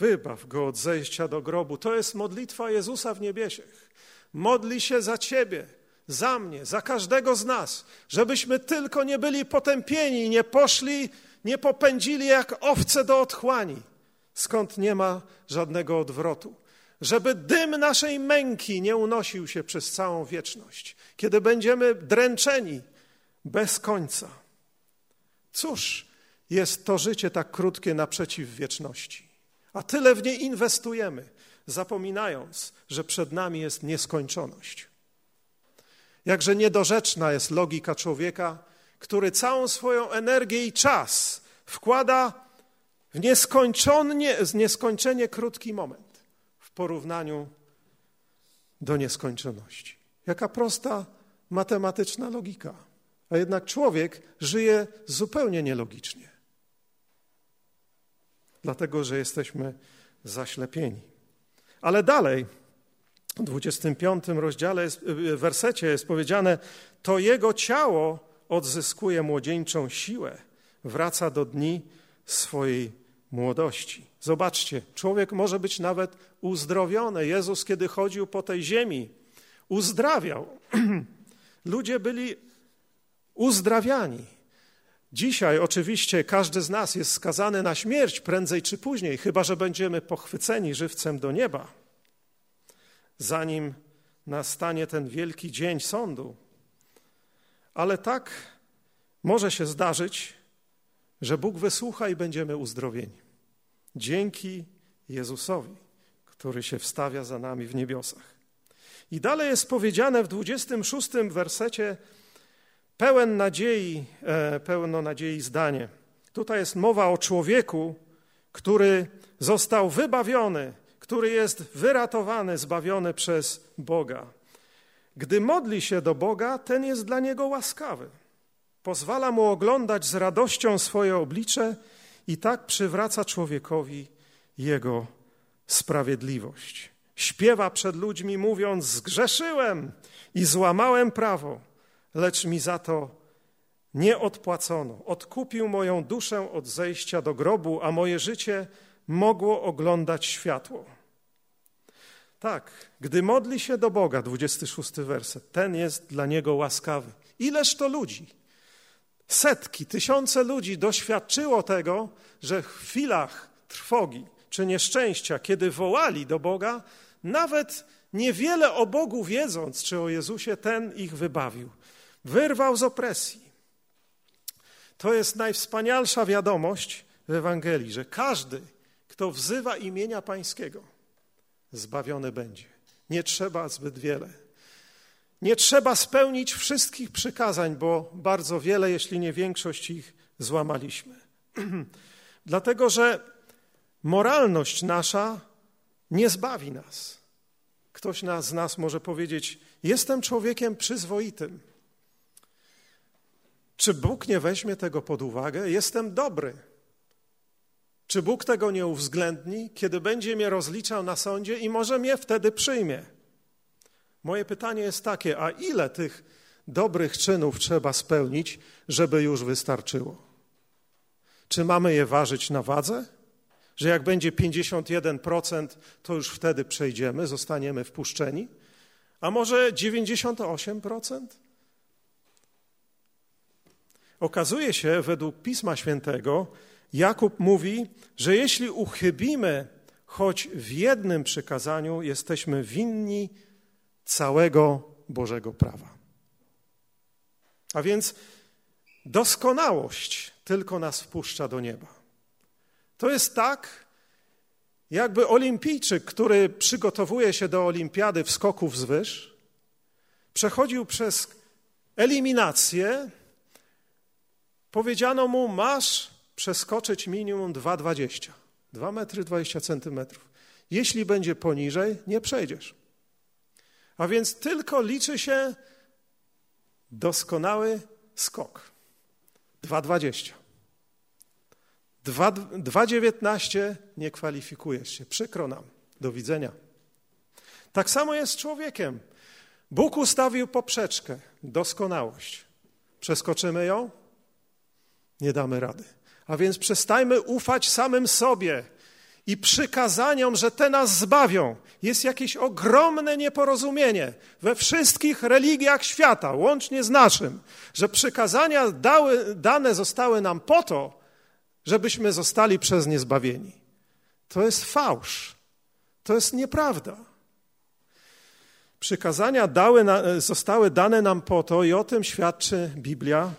Wybaw go od zejścia do grobu. To jest modlitwa Jezusa w niebiesiech. Modli się za ciebie, za mnie, za każdego z nas, żebyśmy tylko nie byli potępieni, nie poszli, nie popędzili jak owce do otchłani, skąd nie ma żadnego odwrotu. Żeby dym naszej męki nie unosił się przez całą wieczność, kiedy będziemy dręczeni bez końca. Cóż jest to życie tak krótkie naprzeciw wieczności, a tyle w nie inwestujemy, zapominając, że przed nami jest nieskończoność. Jakże niedorzeczna jest logika człowieka, który całą swoją energię i czas wkłada w nieskończenie, nieskończenie krótki moment w porównaniu do nieskończoności. Jaka prosta matematyczna logika, a jednak człowiek żyje zupełnie nielogicznie, dlatego że jesteśmy zaślepieni. Ale dalej. W dwudziestym piątym rozdziale, wersecie jest powiedziane, to jego ciało odzyskuje młodzieńczą siłę, wraca do dni swojej młodości. Zobaczcie, człowiek może być nawet uzdrowiony. Jezus, kiedy chodził po tej ziemi, uzdrawiał. Ludzie byli uzdrawiani. Dzisiaj oczywiście każdy z nas jest skazany na śmierć prędzej czy później, chyba że będziemy pochwyceni żywcem do nieba, zanim nastanie ten wielki dzień sądu. Ale tak może się zdarzyć, że Bóg wysłucha i będziemy uzdrowieni. Dzięki Jezusowi, który się wstawia za nami w niebiosach. I dalej jest powiedziane w dwudziestym szóstym wersecie pełen nadziei, pełno nadziei zdanie. Tutaj jest mowa o człowieku, który został wybawiony, który jest wyratowany, zbawiony przez Boga. Gdy modli się do Boga, ten jest dla niego łaskawy. Pozwala mu oglądać z radością swoje oblicze i tak przywraca człowiekowi jego sprawiedliwość. Śpiewa przed ludźmi mówiąc, zgrzeszyłem i złamałem prawo, lecz mi za to nie odpłacono. Odkupił moją duszę od zejścia do grobu, a moje życie mogło oglądać światło. Tak, gdy modli się do Boga, dwudziesty szósty werset, ten jest dla niego łaskawy. Ileż to ludzi, setki, tysiące ludzi doświadczyło tego, że w chwilach trwogi czy nieszczęścia, kiedy wołali do Boga, nawet niewiele o Bogu wiedząc czy o Jezusie, ten ich wybawił. Wyrwał z opresji. To jest najwspanialsza wiadomość w Ewangelii, że każdy, kto wzywa imienia Pańskiego, zbawiony będzie. Nie trzeba zbyt wiele. Nie trzeba spełnić wszystkich przykazań, bo bardzo wiele, jeśli nie większość ich, złamaliśmy. Dlatego, że moralność nasza nie zbawi nas. Ktoś z nas może powiedzieć, jestem człowiekiem przyzwoitym. Czy Bóg nie weźmie tego pod uwagę? Jestem dobry. Czy Bóg tego nie uwzględni, kiedy będzie mnie rozliczał na sądzie i może mnie wtedy przyjmie? Moje pytanie jest takie, a ile tych dobrych czynów trzeba spełnić, żeby już wystarczyło? Czy mamy je ważyć na wadze? Że jak będzie pięćdziesiąt jeden procent, to już wtedy przejdziemy, zostaniemy wpuszczeni? A może dziewięćdziesiąt osiem procent? Okazuje się, według Pisma Świętego, Jakub mówi, że jeśli uchybimy choć w jednym przykazaniu, jesteśmy winni całego Bożego prawa. A więc doskonałość tylko nas wpuszcza do nieba. To jest tak, jakby olimpijczyk, który przygotowuje się do olimpiady w skoku wzwyż, przechodził przez eliminację, powiedziano mu, masz przeskoczyć minimum dwa dwadzieścia, dwa metry dwadzieścia centymetrów. Jeśli będzie poniżej, nie przejdziesz. A więc tylko liczy się doskonały skok. dwa dwadzieścia. dwa dziewiętnaście nie kwalifikujesz się. Przykro nam. Do widzenia. Tak samo jest z człowiekiem. Bóg ustawił poprzeczkę, doskonałość. Przeskoczymy ją? Nie damy rady. A więc przestajmy ufać samym sobie i przykazaniom, że te nas zbawią. Jest jakieś ogromne nieporozumienie we wszystkich religiach świata, łącznie z naszym, że przykazania dały, dane zostały nam po to, żebyśmy zostali przez nie zbawieni. To jest fałsz. To jest nieprawda. Przykazania dały, zostały dane nam po to i o tym świadczy Biblia,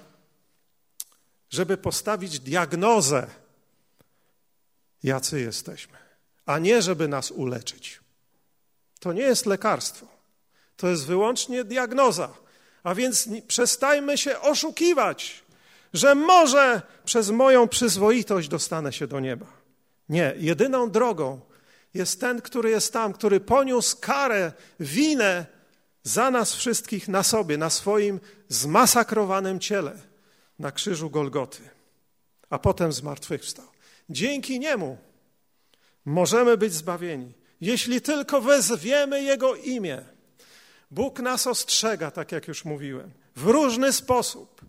żeby postawić diagnozę, jacy jesteśmy, a nie żeby nas uleczyć. To nie jest lekarstwo, to jest wyłącznie diagnoza. A więc przestajmy się oszukiwać, że może przez moją przyzwoitość dostanę się do nieba. Nie, jedyną drogą jest ten, który jest tam, który poniósł karę, winę za nas wszystkich na sobie, na swoim zmasakrowanym ciele, na krzyżu Golgoty, a potem zmartwychwstał. Dzięki niemu możemy być zbawieni, jeśli tylko wezwiemy Jego imię. Bóg nas ostrzega, tak jak już mówiłem, w różny sposób.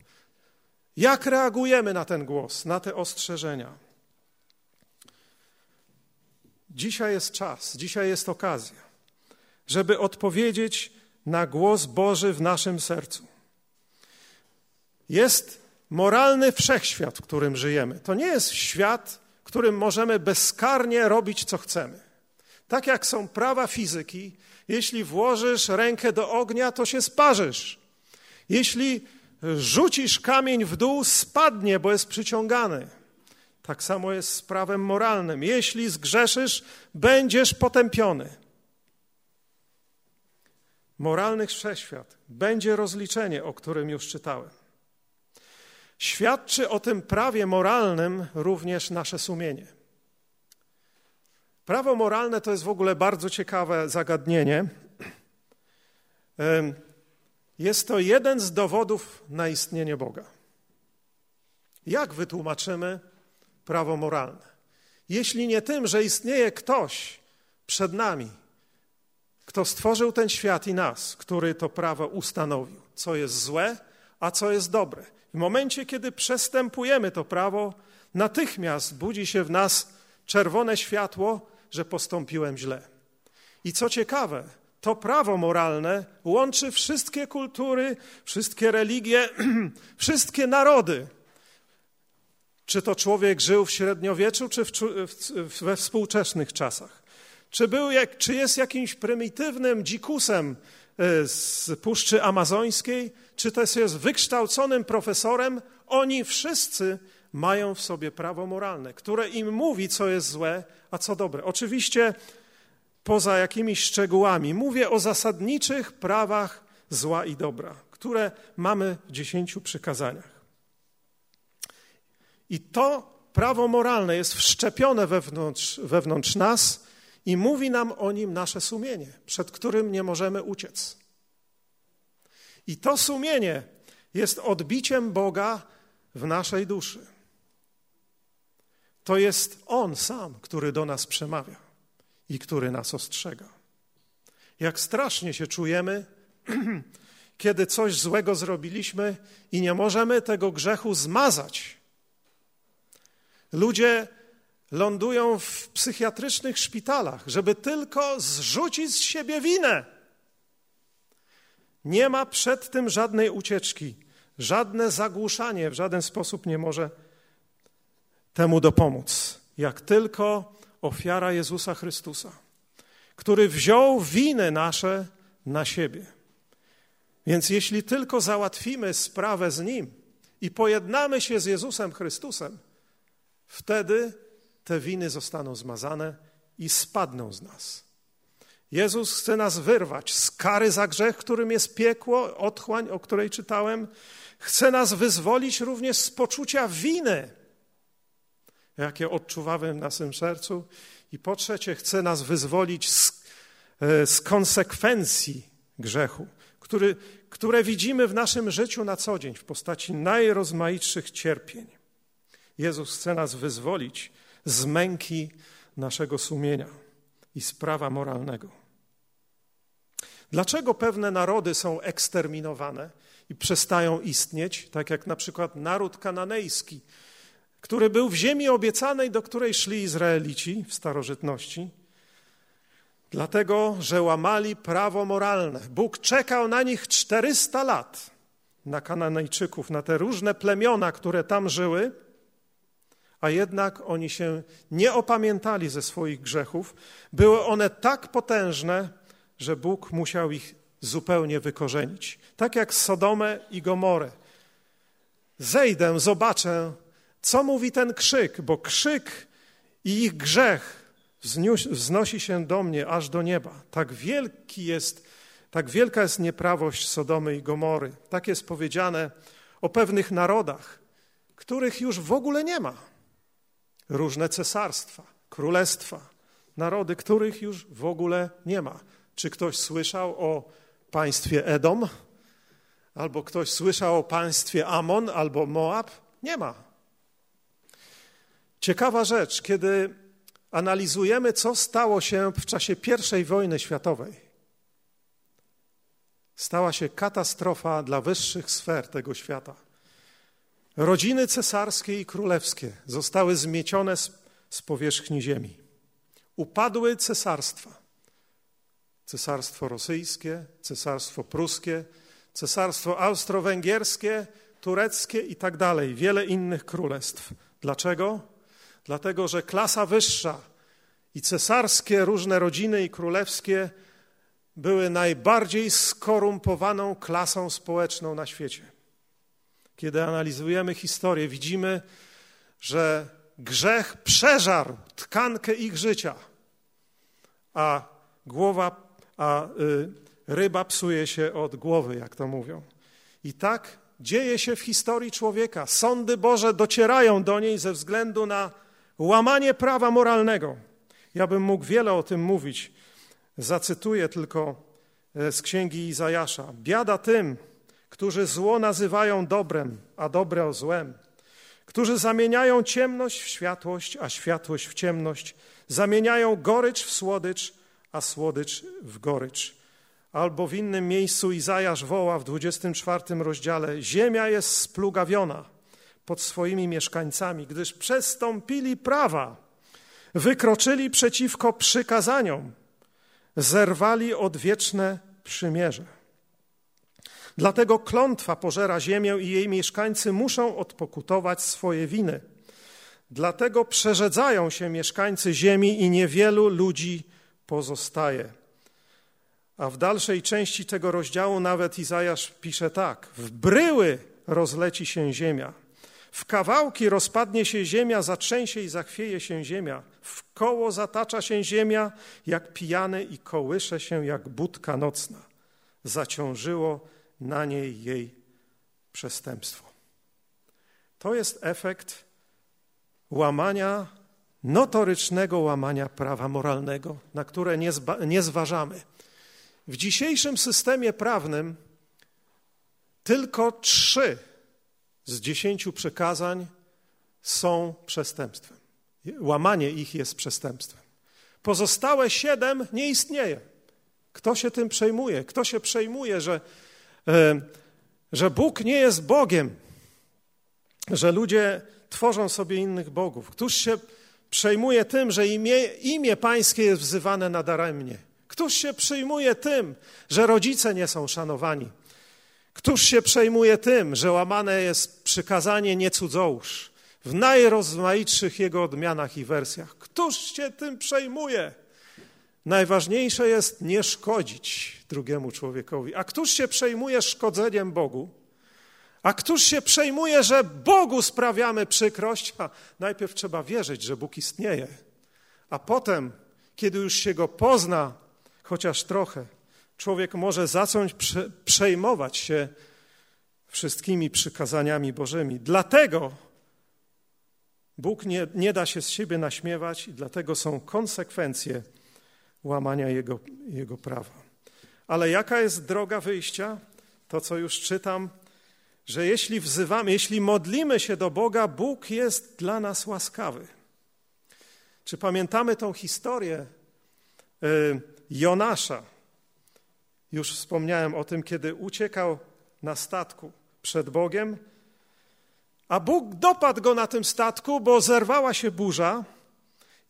Jak reagujemy na ten głos, na te ostrzeżenia? Dzisiaj jest czas, dzisiaj jest okazja, żeby odpowiedzieć na głos Boży w naszym sercu. Jest moralny wszechświat, w którym żyjemy. To nie jest świat, w którym możemy bezkarnie robić, co chcemy. Tak jak są prawa fizyki, jeśli włożysz rękę do ognia, to się sparzysz. Jeśli rzucisz kamień w dół, spadnie, bo jest przyciągany. Tak samo jest z prawem moralnym. Jeśli zgrzeszysz, będziesz potępiony. Moralny wszechświat. Będzie rozliczenie, o którym już czytałem. Świadczy o tym prawie moralnym również nasze sumienie. Prawo moralne to jest w ogóle bardzo ciekawe zagadnienie. Jest to jeden z dowodów na istnienie Boga. Jak wytłumaczymy prawo moralne? Jeśli nie tym, że istnieje ktoś przed nami, kto stworzył ten świat i nas, który to prawo ustanowił, co jest złe, a co jest dobre. W momencie, kiedy przestępujemy to prawo, natychmiast budzi się w nas czerwone światło, że postąpiłem źle. I co ciekawe, to prawo moralne łączy wszystkie kultury, wszystkie religie, wszystkie narody. Czy to człowiek żył w średniowieczu, czy w, w, we współczesnych czasach? Czy, był jak, czy jest jakimś prymitywnym dzikusem z Puszczy Amazońskiej? Czy to jest wykształconym profesorem? Oni wszyscy mają w sobie prawo moralne, które im mówi, co jest złe, a co dobre. Oczywiście poza jakimiś szczegółami. Mówię o zasadniczych prawach zła i dobra, które mamy w dziesięciu przykazaniach. I to prawo moralne jest wszczepione wewnątrz, wewnątrz nas i mówi nam o nim nasze sumienie, przed którym nie możemy uciec. I to sumienie jest odbiciem Boga w naszej duszy. To jest On sam, który do nas przemawia i który nas ostrzega. Jak strasznie się czujemy, kiedy coś złego zrobiliśmy i nie możemy tego grzechu zmazać. Ludzie lądują w psychiatrycznych szpitalach, żeby tylko zrzucić z siebie winę. Nie ma przed tym żadnej ucieczki, żadne zagłuszanie w żaden sposób nie może temu dopomóc, jak tylko ofiara Jezusa Chrystusa, który wziął winy nasze na siebie. Więc jeśli tylko załatwimy sprawę z Nim i pojednamy się z Jezusem Chrystusem, wtedy te winy zostaną zmazane i spadną z nas. Jezus chce nas wyrwać z kary za grzech, którym jest piekło, otchłań, o której czytałem. Chce nas wyzwolić również z poczucia winy, jakie odczuwamy w naszym sercu. I po trzecie, chce nas wyzwolić z, z konsekwencji grzechu, który, które widzimy w naszym życiu na co dzień w postaci najrozmaitszych cierpień. Jezus chce nas wyzwolić z męki naszego sumienia i z prawa moralnego. Dlaczego pewne narody są eksterminowane i przestają istnieć, tak jak na przykład naród kananejski, który był w ziemi obiecanej, do której szli Izraelici w starożytności? Dlatego, że łamali prawo moralne. Bóg czekał na nich czterysta lat, na Kananejczyków, na te różne plemiona, które tam żyły, a jednak oni się nie opamiętali ze swoich grzechów. Były one tak potężne, że Bóg musiał ich zupełnie wykorzenić. Tak jak Sodomę i Gomorę. Zejdę, zobaczę, co mówi ten krzyk, bo krzyk i ich grzech wznosi się do mnie, aż do nieba. Tak wielki jest, tak wielka jest nieprawość Sodomy i Gomory. Tak jest powiedziane o pewnych narodach, których już w ogóle nie ma. Różne cesarstwa, królestwa, narody, których już w ogóle nie ma. Czy ktoś słyszał o państwie Edom? Albo ktoś słyszał o państwie Amon albo Moab? Nie ma. Ciekawa rzecz, kiedy analizujemy, co stało się w czasie pierwszej wojny światowej. Stała się katastrofa dla wyższych sfer tego świata. Rodziny cesarskie i królewskie zostały zmiecione z, z powierzchni ziemi. Upadły cesarstwa. Cesarstwo rosyjskie, cesarstwo pruskie, cesarstwo austro-węgierskie, tureckie i tak dalej, wiele innych królestw. Dlaczego? Dlatego, że klasa wyższa i cesarskie różne rodziny i królewskie były najbardziej skorumpowaną klasą społeczną na świecie. Kiedy analizujemy historię, widzimy, że grzech przeżarł tkankę ich życia, a głowa, a y, ryba psuje się od głowy, jak to mówią. I tak dzieje się w historii człowieka. Sądy Boże docierają do niej ze względu na łamanie prawa moralnego. Ja bym mógł wiele o tym mówić. Zacytuję tylko z księgi Izajasza. Biada tym, którzy zło nazywają dobrem, a dobre złem, którzy zamieniają ciemność w światłość, a światłość w ciemność, zamieniają gorycz w słodycz, a słodycz w gorycz. Albo w innym miejscu Izajasz woła w dwudziestym czwartym rozdziale: ziemia jest splugawiona pod swoimi mieszkańcami, gdyż przestąpili prawa, wykroczyli przeciwko przykazaniom, zerwali odwieczne przymierze. Dlatego klątwa pożera ziemię i jej mieszkańcy muszą odpokutować swoje winy. Dlatego przerzedzają się mieszkańcy ziemi i niewielu ludzi pozostaje. A w dalszej części tego rozdziału nawet Izajasz pisze tak: w bryły rozleci się ziemia, w kawałki rozpadnie się ziemia, zatrzęsie i zachwieje się ziemia, w koło zatacza się ziemia jak pijany i kołysze się jak budka nocna. Zaciążyło na niej jej przestępstwo. To jest efekt łamania, notorycznego łamania prawa moralnego, na które nie, zba, nie zważamy. W dzisiejszym systemie prawnym tylko trzy z dziesięciu przykazań są przestępstwem. Łamanie ich jest przestępstwem. Pozostałe siedem nie istnieje. Kto się tym przejmuje? Kto się przejmuje, że, że Bóg nie jest Bogiem, że ludzie tworzą sobie innych bogów? Któż się przejmuje tym, że imię, imię Pańskie jest wzywane nadaremnie? Któż się przejmuje tym, że rodzice nie są szanowani? Któż się przejmuje tym, że łamane jest przykazanie nie cudzołóż w najrozmaitszych jego odmianach i wersjach? Któż się tym przejmuje? Najważniejsze jest nie szkodzić drugiemu człowiekowi. A któż się przejmuje szkodzeniem Bogu? A któż się przejmuje, że Bogu sprawiamy przykrość? A najpierw trzeba wierzyć, że Bóg istnieje, a potem, kiedy już się Go pozna, chociaż trochę, człowiek może zacząć przejmować się wszystkimi przykazaniami Bożymi. Dlatego Bóg nie, nie da się z siebie naśmiewać i dlatego są konsekwencje łamania Jego, Jego prawa. Ale jaka jest droga wyjścia? To, co już czytam, że jeśli wzywamy, jeśli modlimy się do Boga, Bóg jest dla nas łaskawy. Czy pamiętamy tą historię y, Jonasza? Już wspomniałem o tym, kiedy uciekał na statku przed Bogiem, a Bóg dopadł go na tym statku, bo zerwała się burza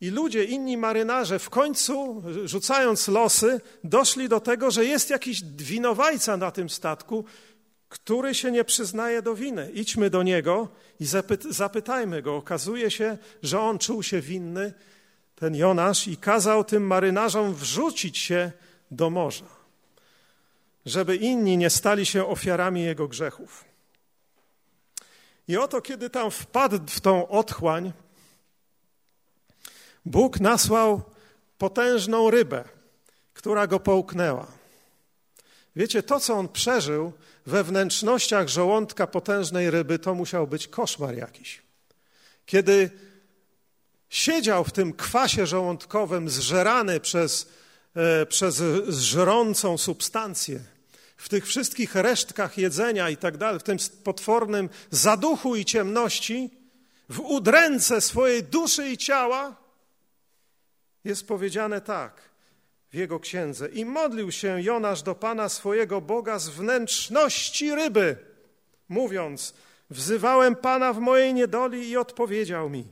i ludzie, inni marynarze w końcu, rzucając losy, doszli do tego, że jest jakiś winowajca na tym statku, który się nie przyznaje do winy. Idźmy do niego i zapy- zapytajmy go. Okazuje się, że on czuł się winny, ten Jonasz, i kazał tym marynarzom wrzucić się do morza, żeby inni nie stali się ofiarami jego grzechów. I oto, kiedy tam wpadł w tą otchłań, Bóg nasłał potężną rybę, która go połknęła. Wiecie, to, co on przeżył we wnętrznościach żołądka potężnej ryby, to musiał być koszmar jakiś. Kiedy siedział w tym kwasie żołądkowym zżerany przez, e, przez żrącą substancję, w tych wszystkich resztkach jedzenia i tak dalej, w tym potwornym zaduchu i ciemności, w udręce swojej duszy i ciała, jest powiedziane tak w jego księdze: i modlił się Jonasz do Pana swojego Boga z wnętrzności ryby, mówiąc: wzywałem Pana w mojej niedoli i odpowiedział mi.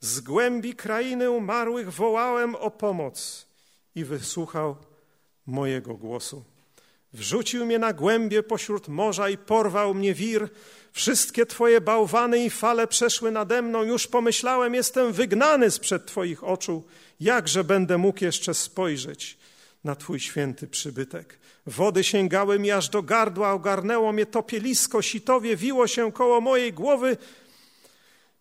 Z głębi krainy umarłych wołałem o pomoc i wysłuchał mojego głosu. Wrzucił mnie na głębie pośród morza i porwał mnie wir. Wszystkie Twoje bałwany i fale przeszły nade mną. Już pomyślałem, jestem wygnany sprzed Twoich oczu. Jakże będę mógł jeszcze spojrzeć na Twój święty przybytek? Wody sięgały mi aż do gardła, ogarnęło mnie topielisko, sitowie wiło się koło mojej głowy.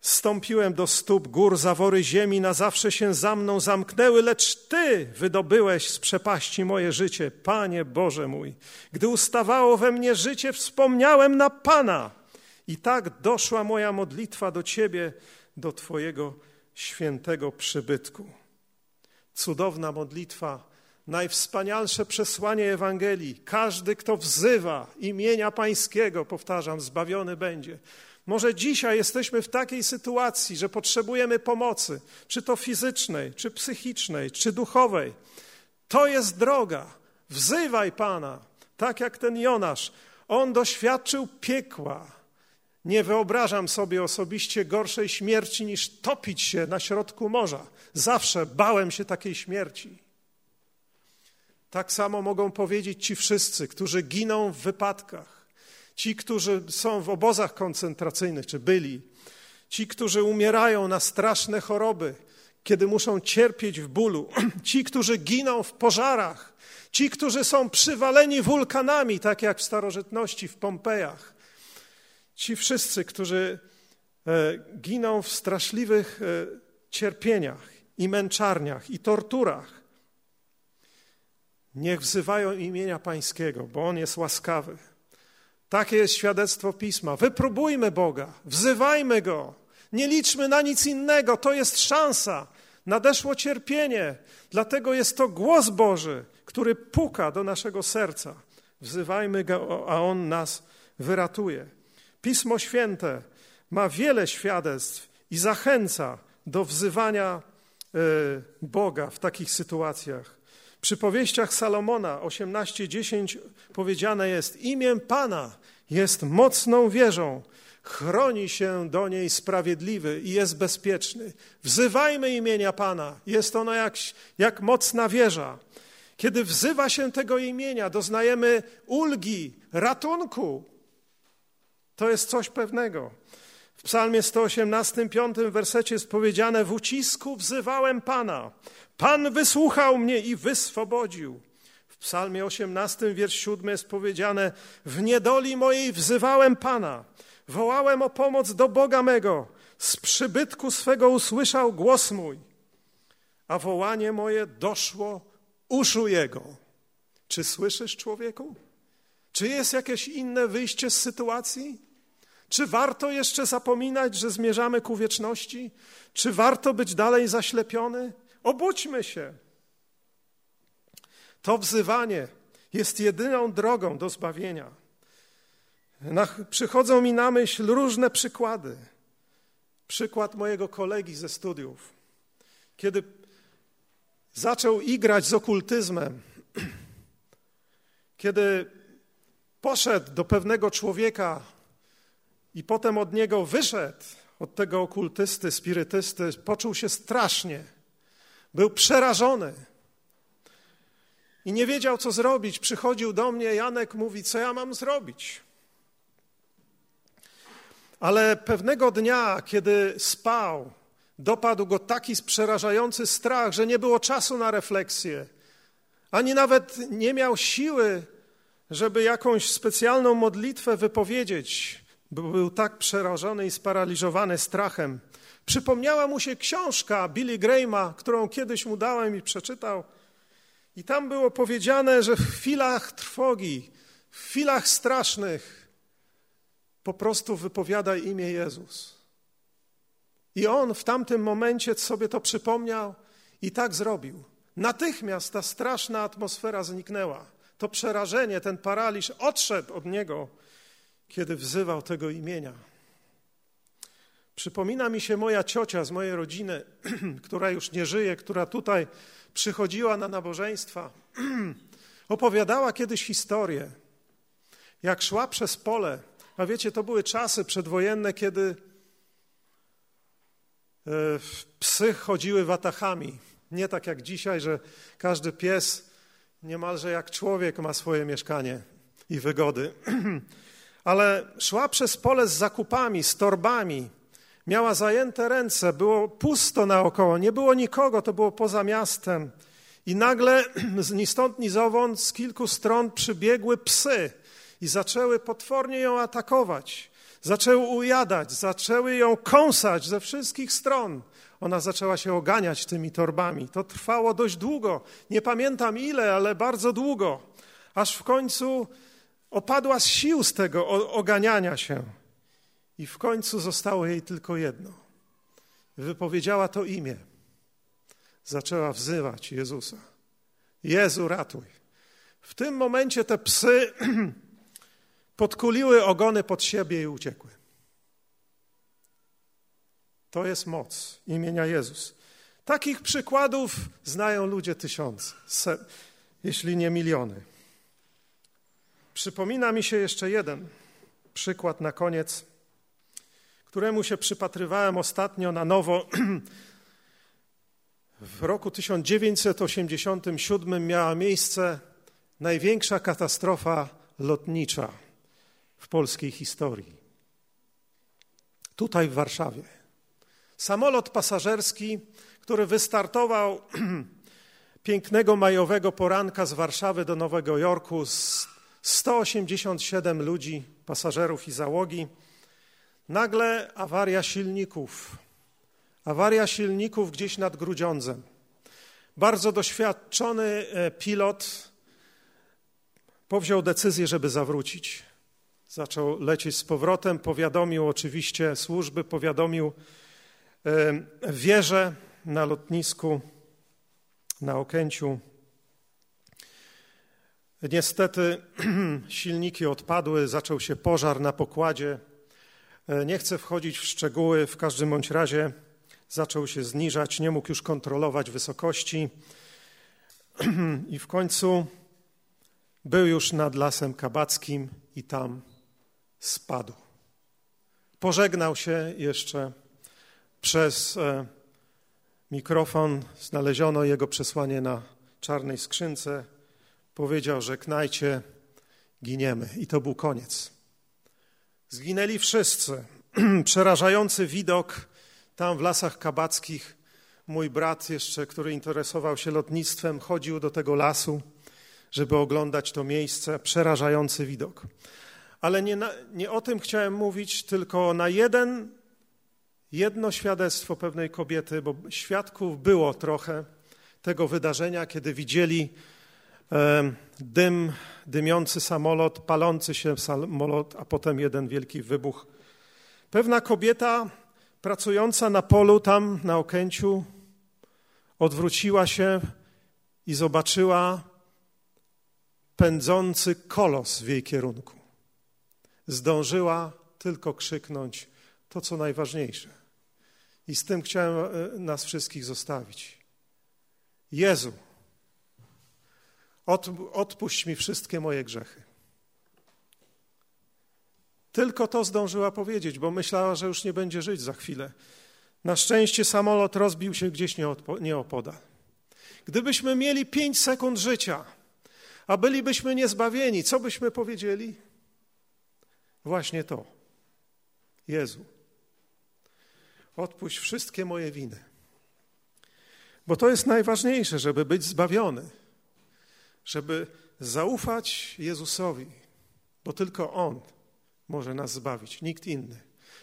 Stąpiłem do stóp gór, zawory ziemi na zawsze się za mną zamknęły, lecz Ty wydobyłeś z przepaści moje życie, Panie Boże mój. Gdy ustawało we mnie życie, wspomniałem na Pana. I tak doszła moja modlitwa do Ciebie, do Twojego świętego przybytku. Cudowna modlitwa, najwspanialsze przesłanie Ewangelii. Każdy, kto wzywa imienia Pańskiego, powtarzam, zbawiony będzie. Może dzisiaj jesteśmy w takiej sytuacji, że potrzebujemy pomocy, czy to fizycznej, czy psychicznej, czy duchowej. To jest droga. Wzywaj Pana, tak jak ten Jonasz. On doświadczył piekła. Nie wyobrażam sobie osobiście gorszej śmierci niż topić się na środku morza. Zawsze bałem się takiej śmierci. Tak samo mogą powiedzieć ci wszyscy, którzy giną w wypadkach. Ci, którzy są w obozach koncentracyjnych, czy byli, ci, którzy umierają na straszne choroby, kiedy muszą cierpieć w bólu, ci, którzy giną w pożarach, ci, którzy są przywaleni wulkanami, tak jak w starożytności, w Pompejach, ci wszyscy, którzy giną w straszliwych cierpieniach i męczarniach i torturach, niech wzywają imienia Pańskiego, bo On jest łaskawy. Takie jest świadectwo Pisma. Wypróbujmy Boga, wzywajmy Go, nie liczmy na nic innego, to jest szansa. Nadeszło cierpienie, dlatego jest to głos Boży, który puka do naszego serca. Wzywajmy Go, a On nas wyratuje. Pismo Święte ma wiele świadectw i zachęca do wzywania Boga w takich sytuacjach. W Przypowieściach Salomona osiemnaście dziesięć powiedziane jest: imię Pana jest mocną wieżą, chroni się do niej sprawiedliwy i jest bezpieczny. Wzywajmy imienia Pana, jest ono jak, jak mocna wieża. Kiedy wzywa się tego imienia, doznajemy ulgi, ratunku. To jest coś pewnego. W Psalmie sto osiemnastym, piątym wersecie jest powiedziane: w ucisku wzywałem Pana. Pan wysłuchał mnie i wyswobodził. W Psalmie osiemnastym, wiersz siódmy jest powiedziane: w niedoli mojej wzywałem Pana. Wołałem o pomoc do Boga mego. Z przybytku swego usłyszał głos mój, a wołanie moje doszło uszu Jego. Czy słyszysz, człowieku? Czy jest jakieś inne wyjście z sytuacji? Czy warto jeszcze zapominać, że zmierzamy ku wieczności? Czy warto być dalej zaślepiony? Obudźmy się. To wzywanie jest jedyną drogą do zbawienia. Na, przychodzą mi na myśl różne przykłady. Przykład mojego kolegi ze studiów. Kiedy zaczął igrać z okultyzmem, kiedy poszedł do pewnego człowieka, i potem od niego wyszedł, od tego okultysty, spirytysty, poczuł się strasznie. Był przerażony i nie wiedział, co zrobić. Przychodził do mnie, Janek mówi, co ja mam zrobić? Ale pewnego dnia, kiedy spał, dopadł go taki przerażający strach, że nie było czasu na refleksję, ani nawet nie miał siły, żeby jakąś specjalną modlitwę wypowiedzieć. Był tak przerażony i sparaliżowany strachem. Przypomniała mu się książka Billy Grahama, którą kiedyś mu dałem i przeczytał. I tam było powiedziane, że w chwilach trwogi, w chwilach strasznych po prostu wypowiadaj imię Jezus. I on w tamtym momencie sobie to przypomniał i tak zrobił. Natychmiast ta straszna atmosfera zniknęła. To przerażenie, ten paraliż odszedł od niego, kiedy wzywał tego imienia. Przypomina mi się moja ciocia z mojej rodziny, która już nie żyje, która tutaj przychodziła na nabożeństwa. Opowiadała kiedyś historię, jak szła przez pole. A wiecie, to były czasy przedwojenne, kiedy psy chodziły watachami. Nie tak jak dzisiaj, że każdy pies niemalże jak człowiek ma swoje mieszkanie i wygody. Ale szła przez pole z zakupami, z torbami, miała zajęte ręce, było pusto naokoło, nie było nikogo, to było poza miastem. I nagle ni stąd, ni zowąd z kilku stron przybiegły psy i zaczęły potwornie ją atakować, zaczęły ujadać, zaczęły ją kąsać ze wszystkich stron. Ona zaczęła się oganiać tymi torbami. To trwało dość długo, nie pamiętam ile, ale bardzo długo, aż w końcu opadła z sił z tego oganiania się i w końcu zostało jej tylko jedno. Wypowiedziała to imię. Zaczęła wzywać Jezusa. Jezu, ratuj. W tym momencie te psy podkuliły ogony pod siebie i uciekły. To jest moc imienia Jezus. Takich przykładów znają ludzie tysiące, jeśli nie miliony. Przypomina mi się jeszcze jeden przykład na koniec, któremu się przypatrywałem ostatnio na nowo. W roku tysiąc dziewięćset osiemdziesiątym siódmym miała miejsce największa katastrofa lotnicza w polskiej historii. Tutaj w Warszawie. Samolot pasażerski, który wystartował pięknego majowego poranka z Warszawy do Nowego Jorku z sto osiemdziesiąt siedem ludzi, pasażerów i załogi, nagle awaria silników. Awaria silników gdzieś nad Grudziądzem. Bardzo doświadczony pilot powziął decyzję, żeby zawrócić. Zaczął lecieć z powrotem, powiadomił oczywiście służby, powiadomił wieżę na lotnisku, na Okęciu. Niestety silniki odpadły, zaczął się pożar na pokładzie. Nie chcę wchodzić w szczegóły, w każdym bądź razie zaczął się zniżać, nie mógł już kontrolować wysokości i w końcu był już nad Lasem Kabackim i tam spadł. Pożegnał się jeszcze przez mikrofon, znaleziono jego przesłanie na czarnej skrzynce, powiedział, żegnajcie, giniemy. I to był koniec. Zginęli wszyscy. Przerażający widok tam w Lasach Kabackich. Mój brat jeszcze, który interesował się lotnictwem, chodził do tego lasu, żeby oglądać to miejsce. Przerażający widok. Ale nie, na, nie o tym chciałem mówić, tylko na jeden, jedno świadectwo pewnej kobiety, bo świadków było trochę tego wydarzenia, kiedy widzieli dym, dymiący samolot, palący się samolot, a potem jeden wielki wybuch. Pewna kobieta pracująca na polu tam na Okęciu odwróciła się i zobaczyła pędzący kolos w jej kierunku. Zdążyła tylko krzyknąć to, co najważniejsze. I z tym chciałem nas wszystkich zostawić. Jezu, Od, odpuść mi wszystkie moje grzechy. Tylko to zdążyła powiedzieć, bo myślała, że już nie będzie żyć za chwilę. Na szczęście samolot rozbił się gdzieś nieopodal. Gdybyśmy mieli pięć sekund życia, a bylibyśmy niezbawieni, co byśmy powiedzieli? Właśnie to. Jezu, odpuść wszystkie moje winy. Bo to jest najważniejsze, żeby być zbawiony. Żeby zaufać Jezusowi, bo tylko On może nas zbawić, nikt inny.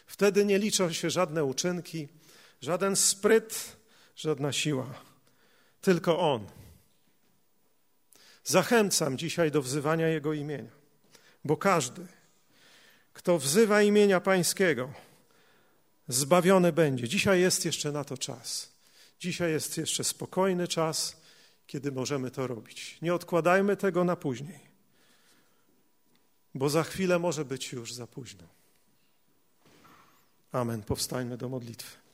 Wtedy nie liczą się żadne uczynki, żaden spryt, żadna siła, tylko On. Zachęcam dzisiaj do wzywania Jego imienia, bo każdy, kto wzywa imienia Pańskiego, zbawiony będzie. Dzisiaj jest jeszcze na to czas. Dzisiaj jest jeszcze spokojny czas, kiedy możemy to robić. Nie odkładajmy tego na później, bo za chwilę może być już za późno. Amen. Powstańmy do modlitwy.